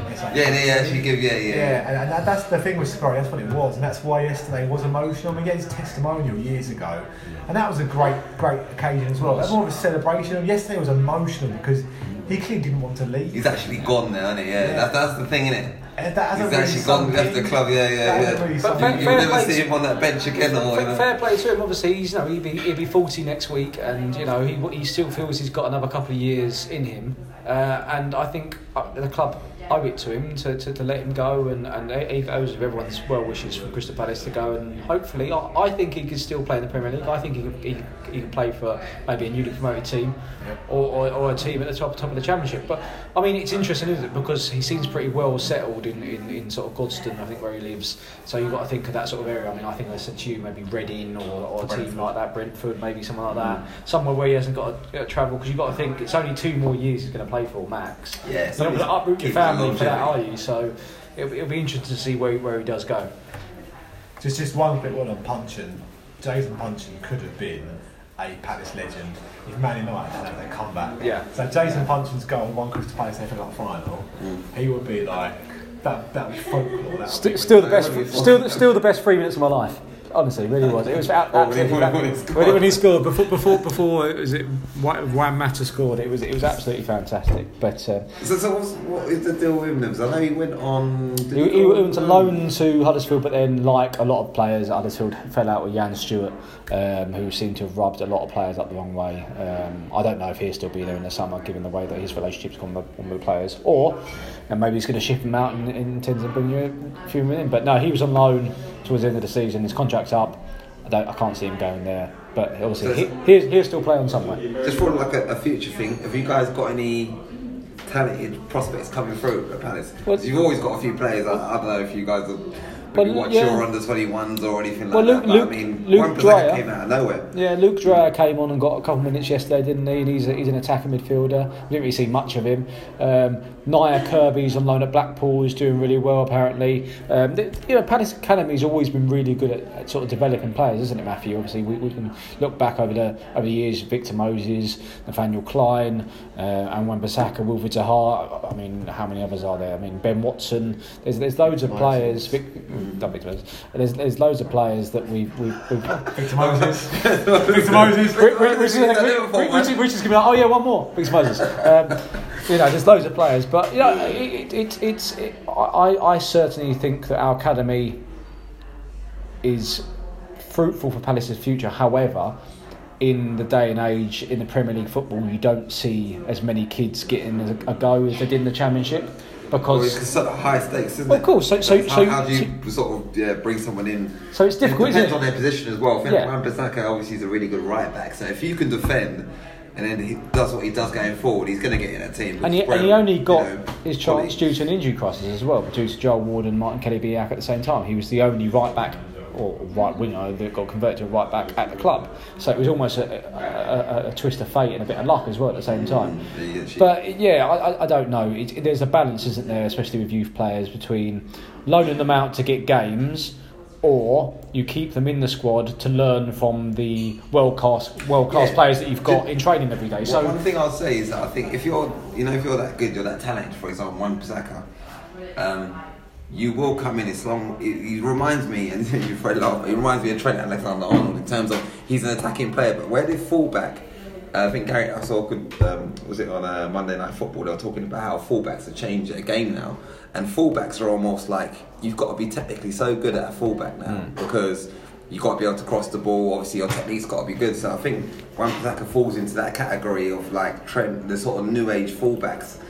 It's like, yeah, they actually give, yeah, yeah. Yeah, and, and that, that's the thing with Speroni, that's what it was, and that's why yesterday was emotional. I mean, he had his testimonial years ago, and that was a great, great occasion as well. That was more of a celebration. Yesterday was emotional because he clearly didn't want to leave. He's actually gone now, isn't he? Yeah, yeah. That, that's the thing, isn't it? That hasn't He's really actually gone, left the club, yeah, yeah, yeah. Really but fair, you, you'll never see him on that bench again. Fair, or, you know. fair play to him, obviously. He's, you know, he'd, be, he'd be forty next week, and you know, he, he still feels he's got another couple of years in him. Uh, and I think the club owe it to him to, to, to let him go, and, and he owes everyone's well wishes for Crystal Palace to go. And hopefully, I, I think he can still play in the Premier League. I think he can, he, he can play for maybe a newly promoted team, or, or, or a team at the top, top of the Championship. But I mean, it's interesting, isn't it? Because he seems pretty well settled in, in, in sort of Godstone, I think, where he lives. So you've got to think of that sort of area. I mean, I think they said to you maybe Reading or, or a Brentford. team like that, Brentford, maybe someone like that, mm. somewhere where he hasn't got to uh, travel. Because you've got to think it's only two more years he's going to play for max. Yeah, so you're not going to uproot your family for that, are you? So it'll, it'll be interesting to see where where he does go. Just just one bit on Punchin. Jason Punchin could have been a Palace legend if Man United had their comeback. Yeah. So Jason Punchin's goal won Crystal Palace F A Cup final. Mm. He would be like that. That was folklore. That St- was still the best. Still still the best three minutes of my life. Honestly, really was. It was out, well, absolutely when, when, when, when he scored before before before it was it Wan-Bissaka scored. It was it was absolutely fantastic. But uh, so, so what's, what is the deal with him? Because I know he went on. He, he, he went on loan to Huddersfield, but then like a lot of players, Huddersfield fell out with Jan Stewart, um, who seemed to have rubbed a lot of players up the wrong way. Um, I don't know if he'll still be there in the summer, given the way that his relationship's gone with, with the players, or and maybe he's going to ship him out and, and intends to bring you a few minutes in. But no, he was on loan towards the end of the season. His contract's up. I don't. I can't see him going there. But obviously, so he, he'll still play on somewhere. Just for like a, a future thing, have you guys got any talented prospects coming through at Palace? Well, you've always got a few players. I, I don't know if you guys have maybe well, watched yeah. your under twenty-ones or anything like well, Luke, that. But Luke, I mean, Wan-Bissaka came out of nowhere. Yeah, Luke Dreyer came on and got a couple of minutes yesterday, didn't he? And he's a, he's an attacking midfielder. We didn't really see much of him. Um, Nia Kirby's on loan at Blackpool, is doing really well apparently. Um, the, you know, Palace Academy's always been really good at, at sort of developing players, isn't it, Matthew? Obviously, we, we can look back over the over the years: Victor Moses, Nathaniel Klein, uh, and Wan-Bissaka, Wilfried Zaha. I mean, how many others are there? I mean, Ben Watson. There's there's loads of players. Vic, don't Victor Moses. There's there's loads of players that we we Victor Moses. Victor Moses. Richard's gonna be like, oh yeah, one more. Victor Moses. Um, you know, there's loads of players. But you know, it, it, it, it's. It, I, I certainly think that our academy is fruitful for Palace's future. However, in the day and age in the Premier League football, you don't see as many kids getting a, a go as they did in the Championship. Because well, it's sort of high stakes, isn't well, it? Of course. So, so, how, so how do you so, sort of yeah, bring someone in? So it's difficult. It depends isn't it? on their position as well. Yeah. Wan-Bissaka obviously is a really good right back. So if you can defend. And then he does what he does going forward. He's going to get in that team. And he, and he only got you know, his chance due to an injury crisis as well, due to Joel Ward and Martin Kelly-Biak at the same time. He was the only right back or right winger that got converted to a right back at the club. So it was almost a, a, a, a twist of fate and a bit of luck as well at the same time. Mm, but yeah, I, I don't know. It, there's a balance, isn't there, especially with youth players, between loaning them out to get games. Or you keep them in the squad to learn from the world class, world class yeah. players that you've got in training every day. So well, one thing I'll say is that I think if you're, you know, if you're that good, you're that talented. For example, Wan-Bissaka, um, you will come in. It's long. He it, it reminds me, and you probably laugh. It reminds me of Trent Alexander-Arnold in terms of he's an attacking player, but where they fall back. Uh, I think Gary, I saw, could, um, was it on uh, Monday Night Football, they were talking about how fullbacks have changed their game now. And fullbacks are almost like, you've got to be technically so good at a fullback now, mm. because you've got to be able to cross the ball, obviously your technique's got to be good. So I think Wan-Bissaka falls into that category of like Trent, the sort of new age fullbacks.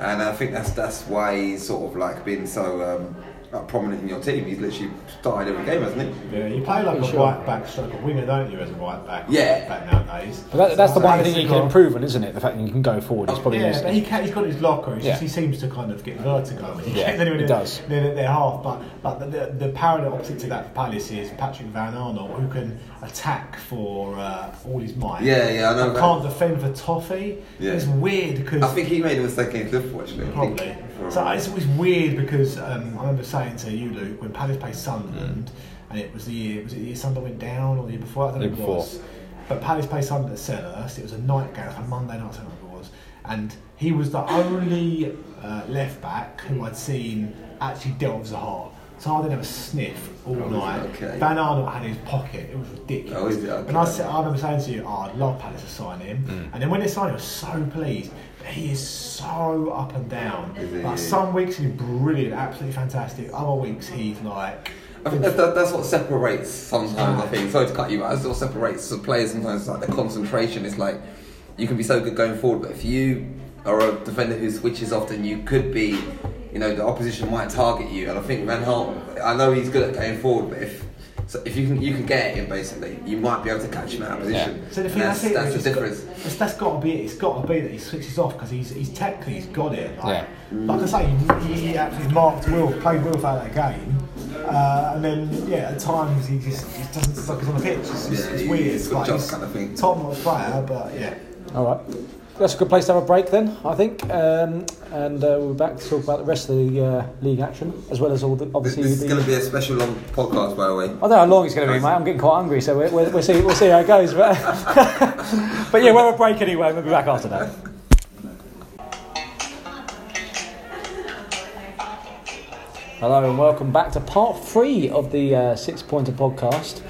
And I think that's that's why he's sort of like been so, um, I like, prominent in your team. He's literally started every game, hasn't he? Yeah, you play like a sure. right back stroke a winger, don't you, as a right back? Yeah. Back nowadays. But that, that's so the one thing he can improve on, isn't it? The fact that he can go forward. He's probably yeah, used but he can, he's got his locker. It's yeah. just, he seems to kind of get vertigo when he yeah, gets anyone. He does. They're, they're half, but but the, the, the parallel opposite to that for Palace is Patrick Van Arnold, who can attack for uh, all his might. Yeah, yeah, I know. But can't defend for toffee. Yeah. It's weird because I think he made a mistake against Liverpool, actually. Probably. So it's always weird because um, I remember saying to you, Luke, when Palace played Sunderland, mm. and it was the year, was it the year Sunderland went down or the year before? I don't know what it was. But Palace played Sunderland at Selhurst. It was a night game, a Monday night, I don't know what it was. And he was the only uh, left back who I'd seen actually dealt with Zaha. So I didn't have a sniff all oh, night. Okay. Van Arnold had his pocket. It was ridiculous. Oh, okay. And I, said, I remember saying to you, oh, I'd love Palace to sign him. Mm. And then when they signed him, I was so pleased. But he is so up and down. Is like, some weeks he's brilliant, absolutely fantastic. Other weeks he's like... I think that's, that's what separates sometimes, I think. Sorry to cut you out. That's what separates the players sometimes. Like the concentration. It's like, you can be so good going forward, but if you are a defender who switches often, you could be... You know, the opposition might target you, and I think Van Hart, I know he's good at going forward, but if so if you can you can get at him, basically, you might be able to catch him out of position. Yeah. So the thing that's, that's, it, that's the difference. Got, that's got to be it. It's got to be that he switches off because he's he's technically he's got it. Like, yeah. like I say, he, he actually marked Will, played Will out of that game, uh, and then yeah, at times he just he doesn't suck us on the pitch. It's, yeah, it's weird. It's like job kind of thing. Tom was a player, but yeah. All right. That's a good place to have a break then, I think, um, and uh, we'll be back to talk about the rest of the uh, league action, as well as all the obviously. This, this is going to be a special long podcast, by the way. I don't know how long it's going to be, mate. I'm getting quite hungry, so we'll, we'll, we'll see. We'll see how it goes. But, but yeah, we'll have a break anyway. We'll be back after that. Hello and welcome back to part three of the uh, Six Pointer podcast.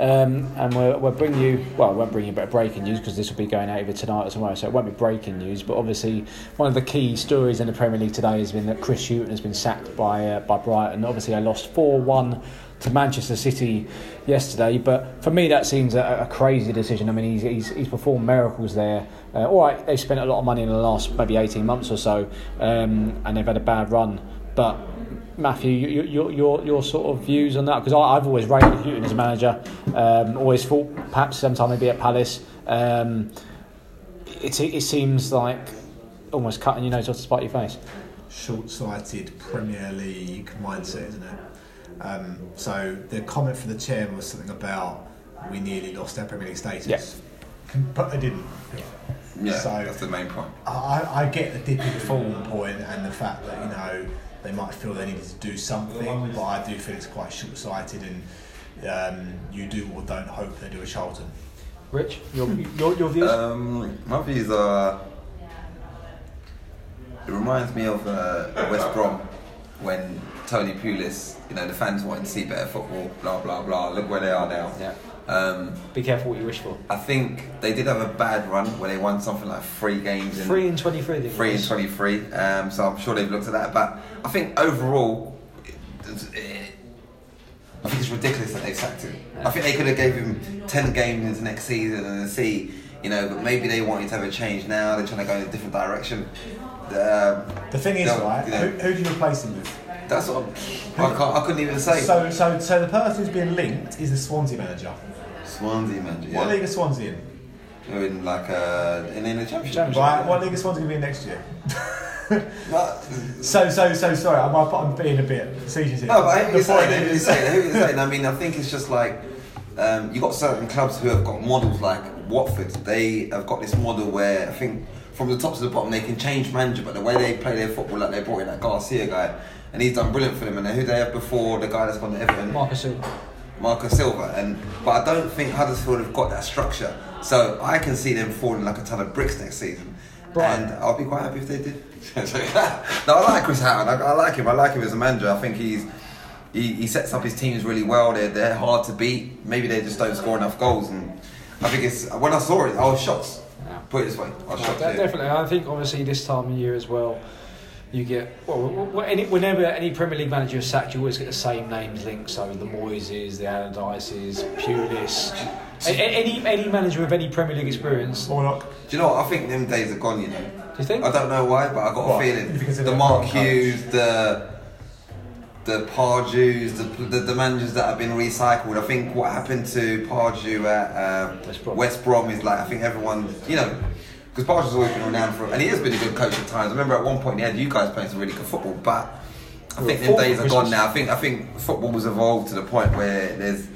Um, and we'll, we'll bring you, well, I won't bring you a bit of breaking news because this will be going out either tonight or tomorrow, so it won't be breaking news. But obviously, one of the key stories in the Premier League today has been that Chris Hughton has been sacked by uh, by Brighton. Obviously, they lost four one to Manchester City yesterday, but for me, that seems a, a crazy decision. I mean, he's he's, he's performed miracles there. Uh, all right, they've spent a lot of money in the last maybe eighteen months or so, um, and they've had a bad run, but. Matthew, your your your your sort of views on that, because I've always rated Hughton as a manager. Um, always thought perhaps sometime he'd be at Palace. Um, it it seems like almost cutting your nose off to spite your face. Short-sighted Premier League mindset, isn't it? Um, so the comment from the chairman was something about we nearly lost our Premier League status, yeah. but they didn't. Yeah. Yeah, so that's the main point. I, I get the dipping form point and the fact that you know. They might feel they needed to do something, but I do feel it's quite short-sighted, and um, you do or don't hope they do a Charlton. Rich, your your, your views? Um, my views are. It reminds me of uh, West Brom when Tony Pulis, you know, the fans wanted to see better football, blah blah blah. Look where they are now. Yeah. Um, Be careful what you wish for. I think they did have a bad run where they won something like three games. In, three and twenty-three. They three and twenty-three. Um, so I'm sure they've looked at that. But I think overall, it, it, I think it's ridiculous that they've sacked him. I think they could have gave him ten games into next season and see, you know. But maybe they wanted to have a change now. They're trying to go in a different direction. Uh, the thing is, right? You know, who, who do you replace him with? That's what I'm, I can't. I couldn't even say. So, so, so the person who's being linked is the Swansea manager. Swansea manager. Yeah. What league is Swansea in? They're in like a in, in the championship. Right. What league is Swansea going to be in next year? so, so, so sorry. I'm, I'm being a bit facetious here. No, but who are you saying? Who you saying? saying? I mean, I think it's just like um, you got certain clubs who have got models like Watford. They have got this model where I think from the top to the bottom they can change manager, but the way they play their football, like they brought in that Garcia guy, and he's done brilliant for them. And who they have before, the guy that's gone to Everton. Marcus Silva. Marcus Silva, and but I don't think Huddersfield have got that structure, so I can see them falling like a ton of bricks next season, Brian. And I'll be quite happy if they did. No, I like Chris Hughton. I, I like him. I like him as a manager. I think he's he, he sets up his teams really well. They're they're hard to beat. Maybe they just don't score enough goals, and I think it's when I saw it, I was shocked. Put it this way, I was shocked. Yeah, definitely, I think obviously this time of year as well. You get well, whenever any Premier League manager is sacked, you always get the same names linked. So the Moyes, the Allardyces, Pulis, any any manager with any Premier League experience. Or not. Do you know what? I think them days are gone. You know. Do you think? I don't know why, but I got what? a feeling. The Mark Hughes, the the Pardew's, the, the the managers that have been recycled. I think what happened to Pardew at uh, West, Brom. West Brom is like, I think everyone, you know, because Pardew's always been renowned for, and he has been a good coach at times. I remember at one point he had you guys playing some really good football, but I think them days are gone now. I think I think football has evolved to the point where there's,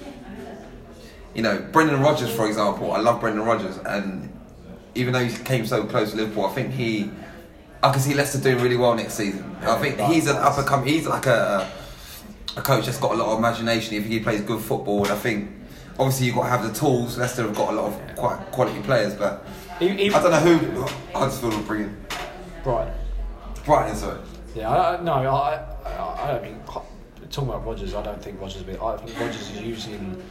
you know, Brendan Rodgers, for example. I love Brendan Rodgers, and even though he came so close to Liverpool, I think he, I can see Leicester doing really well next season. I think he's an up and coming. He's like a a coach that's got a lot of imagination. If he plays good football, and I think obviously you've got to have the tools. Leicester have got a lot of quite quality players, but even, I don't know who. I just feel to bring in Brighton. Brighton, sorry. Yeah, I, no, I, I, I don't think. Talking about Rodgers, I don't think Rodgers. I think Rodgers is using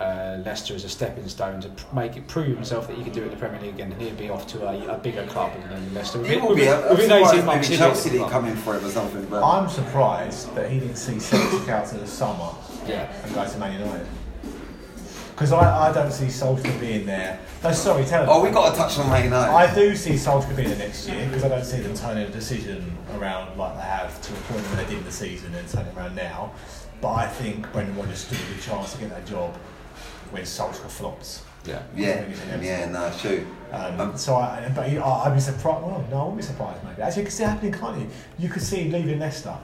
uh, Leicester as a stepping stone to pr- make it prove himself that he can do it in the Premier League again, and he'll be off to a, a bigger club than Leicester. He will be. Within eighteen months, maybe Chelsea didn't come in for him or something. But I'm surprised that he didn't see Celtic out in the summer. Yeah. And go to Man United. Because I, I don't see Solskjaer being there. No, sorry, tell him. Oh, we got a touch on Man United. I do see Solskjaer being there next year, because I don't see them turning a decision around like they have to a point where they did the season and turning it around now. But I think Brendan Rodgers stood a good chance to get that job when Solskjaer flops. Yeah, yeah, yeah, no, true. Um, um, so I, but you, I, I'd be surprised. Well, no, I wouldn't be surprised maybe. Actually, you could see it happening, can't you? You could see him leaving Leicester.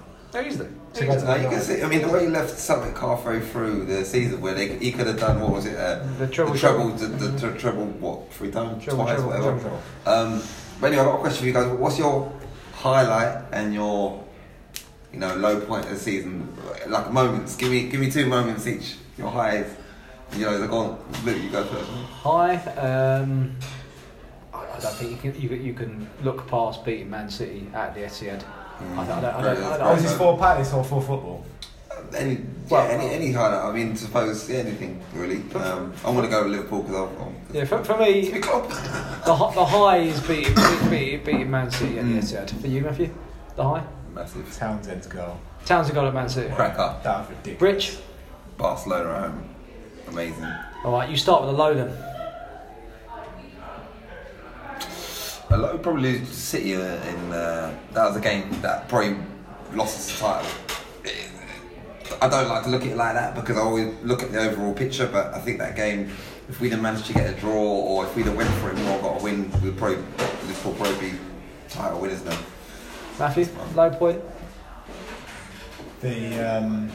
Easily. So no, you can see, I mean, the way he left something halfway through the season where they, he could have done, what was it? Uh, the treble, the treble, the, the, the treble, what, three times? Treble, twice, treble, whatever. Treble. Um, but anyway, I've got a question for you guys. What's your highlight and your, you know, low point of the season? Like moments. Give me, give me two moments each. Your highs. You know, go on. Luke, you go first. High. Um, I don't think you can, you, you can look past beating Man City at the Etihad. Mm. I don't, I don't, I don't, I don't, was this for Palace or for football? Any, well, yeah, any, any highlight. I mean, suppose yeah, anything really. Um, I want to go with Liverpool because I'm. Yeah, for, for me, the, the high is beating beating, beating Man City at the Etihad. For you, Matthew, the high. Massive. Townsend's goal. Townsend goal at Man City. Cracker. That was ridiculous. Rich. Barcelona at home. Amazing. All right, you start with the low then. A lot probably City in uh, that was a game that probably lost its title. I don't like to look at it like that because I always look at the overall picture, but I think that game, if we'd have managed to get a draw or if we'd have went for it more, got a win, we'd probably Liverpool probably be title winners now. Matthew, low point. The um,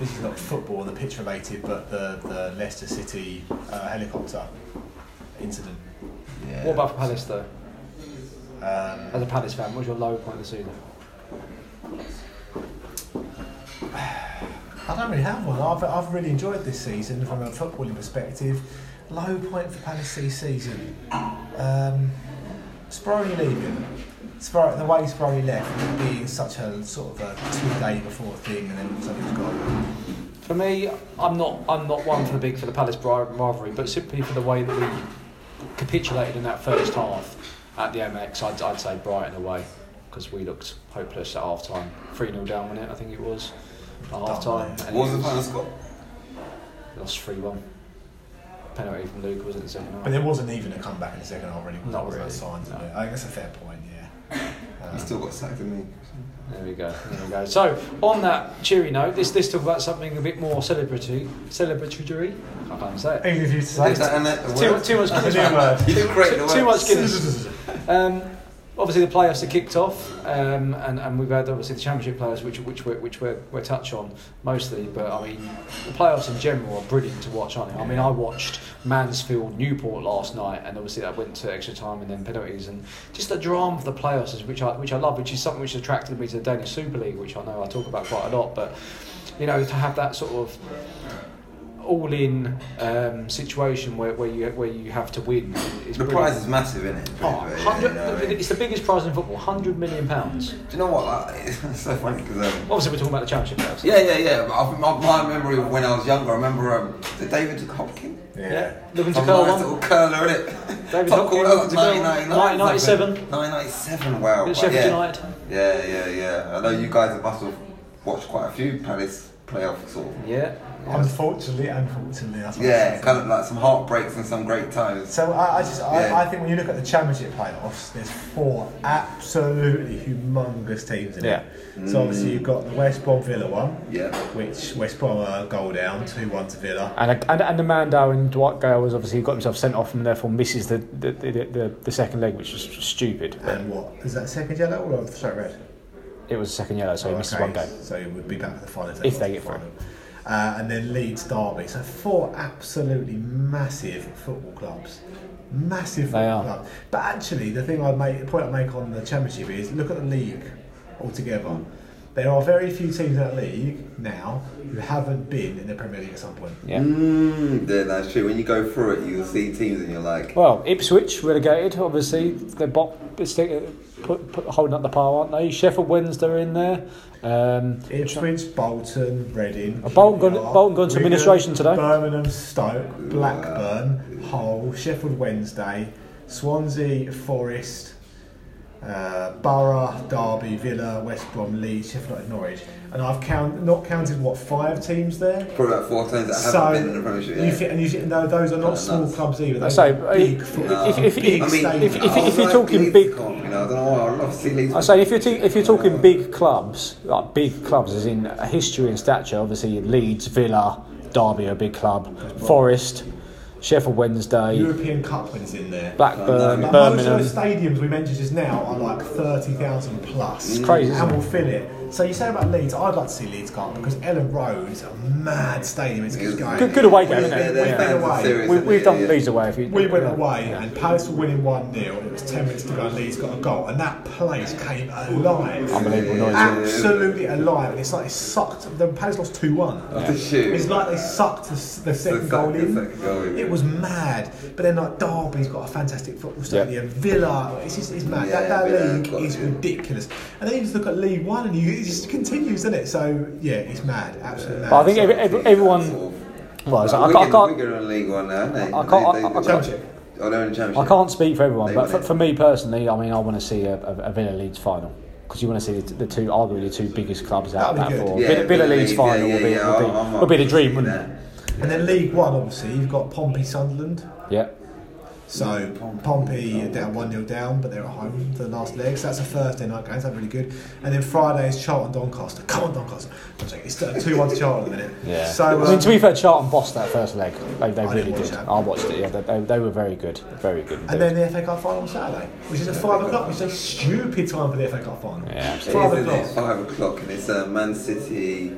this is not football, the pitch related, but the the Leicester City uh, helicopter incident. Yeah. What about for Palace though? Um, As a Palace fan, what's your low point of the season? I don't really have one. I've I've really enjoyed this season from a footballing perspective. Low point for Palace this season. Um, Speroni leaving. Spiro, the way Speroni left, being such a sort of a two-day before thing, and then suddenly he's gone. For me, I'm not I'm not one for the big for the Palace rivalry, but simply for the way that we capitulated in that first half. At the M X, I'd, I'd say Brighton away because we looked hopeless at half time. three nil down, wasn't it? I think it was at half time. What was the final score? Lost three one. Penalty from Luke, wasn't it, the second half? But there wasn't even a comeback in the second half, really. Not really. Signs, no. I think that's a fair point, yeah. Um, you still got sacked, didn't you? There we go. There we go. So, on that cheery note, let's talk about something a bit more celebratory. Celebratory? I can't say it. Even if you say it. Too, too much Guinness. You did great. Too much Guinness. Um, obviously, the playoffs are kicked off, um, and, and we've had obviously the Championship playoffs, which which we're, which we're, we're touch on mostly. But I mean, the playoffs in general are brilliant to watch, aren't they? I mean, I watched Mansfield Newport last night, and obviously that went to extra time and then penalties, and just the drama of the playoffs, is which I which I love, which is something which attracted me to the Danish Super League, which I know I talk about quite a lot. But you know, to have that sort of all-in um, situation where, where you where you have to win. Is the brilliant. Prize is massive, isn't it? Oh, you know, it's the biggest prize in football, one hundred million pounds. Do you know what? It's so funny because Um, obviously we're talking about the Championship playoffs. Yeah, yeah, yeah. I, my, my memory of when I was younger, I remember um, the David Hopkins. Yeah. yeah. Looking to curl nice little curler, innit? David Hopkins. nineteen ninety-seven. nineteen ninety-seven, wow. Sheffield yeah. United. Yeah, yeah, yeah. I know you guys must have watched quite a few Palace playoff sort of. Yeah. Unfortunately, unfortunately. That's what yeah, kind of like some heartbreaks and some great times. So I, I just, I, yeah. I think when you look at the Championship playoffs, there's four absolutely humongous teams in yeah. it. Mm. So obviously you've got the West Brom Villa one, yeah, which West Brom are a goal down, two one to Villa. And and and Amando and Dwight Gale was obviously got himself sent off and therefore misses the the the, the, the second leg, which was stupid. And what is that, second yellow or sorry red? It was second yellow, so oh, he missed okay. one game. So he would be back at the final if they, if they get the final. Through. Uh, and then Leeds, Derby. So four absolutely massive football clubs. Massive football they are. clubs. But actually, the thing I make, the point I make on the Championship is look at the league altogether. There are very few teams in that league now who haven't been in the Premier League at some point. Yeah, mm, yeah that's true. When you go through it, you'll see teams and you're like... Well, Ipswich relegated, obviously. They're bot, put, put, holding up the power, aren't they? Sheffield Wednesday are in there. Um, Ipswich, Bolton, Reading. Bolton gone, Bolton gone to administration today. Birmingham, Stoke, Blackburn, uh, Hull, Sheffield Wednesday, Swansea, Forest... Uh, Borough, Derby, Villa, West Brom, Leeds, Sheffield and Norwich, and I've count not counted what five teams there. Probably about four teams that so haven't been in the Premiership. You fit, and you fit, no, those are not no, small no. clubs either. They're so big. No. If, if, big I mean, if, if, if, if you're talking Leeds big, club, you know, I don't know. Obviously, Leeds. I say if you're t- if you're talking uh, big clubs, like big clubs, as in history and stature. Obviously, Leeds, Villa, Derby are a big club. Forest. Sheffield Wednesday, European Cup wins in there, Blackburn, like Birmingham. Most of those stadiums we mentioned just now are like thirty thousand plus. It's crazy, and we'll fill it. So you say about Leeds, I'd like to see Leeds go because Ellen Road is a mad stadium. It's good, good, good away game. Yeah, yeah. We've, we, we've done yeah. Leeds away. If you we went away yeah. and Palace were winning one nil and it was ten minutes to go and Leeds got a goal and that place came alive. Unbelievable noise. Absolutely yeah. alive. It's like they sucked. The Palace lost two one. Yeah. It's like they sucked the second the goal in. Second goal, yeah. It was mad. But then like Derby's got a fantastic football stadium. Yep. Villa, it's just it's mad. Yeah, that that league is ridiculous. And then you just look at League One and you. It just continues, doesn't it? So yeah, it's mad, absolutely mad. But I think every, every, everyone. Well, it's like, I, I can't. We're in League One now, aren't they? I can't. They, they, I, I, they, I, can't like, I can't speak for everyone, they but for, for me personally, I mean, I want to see a, a, a Villa Leeds final because you want to see the, the two, arguably the two biggest clubs out that for. Yeah, Villa, Villa, Villa Leeds final yeah, yeah, will be yeah, will, yeah, be, will be the dream, wouldn't it? And then League One, obviously, you've got Pompey Sunderland. Yeah. So Pompey are down one nil down, but they're at home for the last leg. So that's a Thursday night game. So that's really good. And then Friday is Charlton Doncaster. Come on, Doncaster! It's two one to Charlton at the minute. Yeah. So I mean, to be fair, Charlton bossed that first leg. They, they really did. That. I watched it. Yeah, they, they were very good, very good. And then the F A Cup final on Saturday, which is at five o'clock, which is a stupid time for the F A Cup final. Yeah, five o'clock. It? Five o'clock, and it's uh, Man City,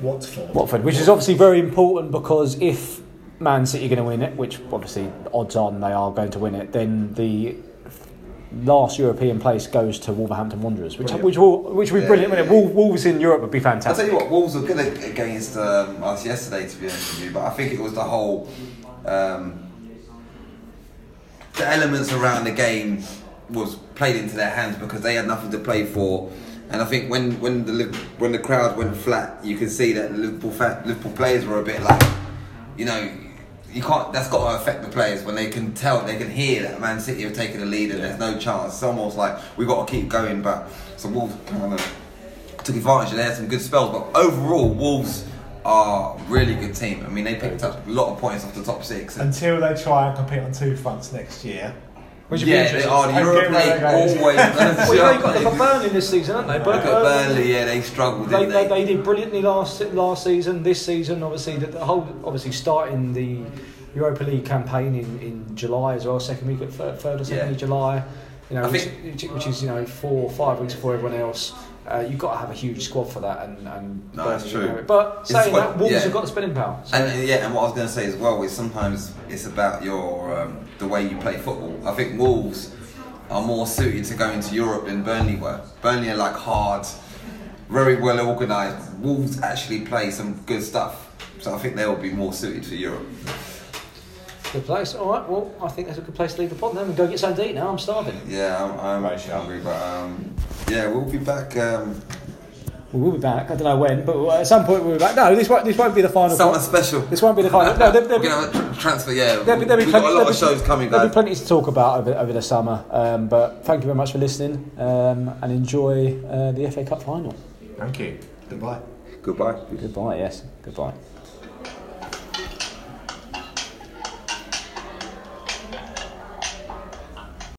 Watford. Watford, which is obviously very important because if Man City are going to win it, which obviously odds on they are going to win it, then the last European place goes to Wolverhampton Wanderers, which brilliant. which will which will be yeah, brilliant. Yeah, yeah. Wolves in Europe would be fantastic. I'll tell you what, Wolves were good against um, us yesterday, to be honest with you, but I think it was the whole um, the elements around the game was played into their hands because they had nothing to play for. And I think when when the when the crowd went flat, you could see that the Liverpool fa- Liverpool players were a bit like, you know, you can't. That's got to affect the players when they can tell, they can hear that Man City have taken the lead and yeah. there's no chance. It's almost like we've got to keep going. But so Wolves kind of took advantage and they had some good spells. But overall, Wolves are a really good team. I mean, they picked up a lot of points off the top six. Until they try and compete on two fronts next year. Which yeah, they are. The Europe League always. Well, they've got them at Burnley this season, haven't they? Look at Burnley, yeah, they struggled, didn't they, they? They did brilliantly last last season. This season, obviously, the, the whole obviously starting the Europa League campaign in, in July as well, second week, third, third or second yeah. week July. You know, which, think, which is you know four or five weeks before everyone else. Uh, you've got to have a huge squad for that, and, and no, that's true. But saying what, that, Wolves yeah. have got the spinning power. So. And yeah, and what I was going to say as well is sometimes it's about your um, the way you play football. I think Wolves are more suited to going to Europe than Burnley were. Burnley are like hard, very well organised. Wolves actually play some good stuff, so I think they will be more suited for Europe. Good place. All right. Well, I think that's a good place to leave the pod. Then we go get something to eat now. I'm starving. Yeah, I'm, I'm right, hungry, but um, yeah, we'll be back. Um, we'll be back. I don't know when, but at some point we'll be back. No, this won't. This won't be the final. Something special. This won't be the final. No, there'll be transfer. Yeah, there'll be, there'll be we've plenty, got a lot of shows coming. There'll guys. be plenty to talk about over, over the summer. Um, but thank you very much for listening um, and enjoy uh, the F A Cup final. Thank you. Goodbye. Goodbye. Goodbye, yes. Goodbye.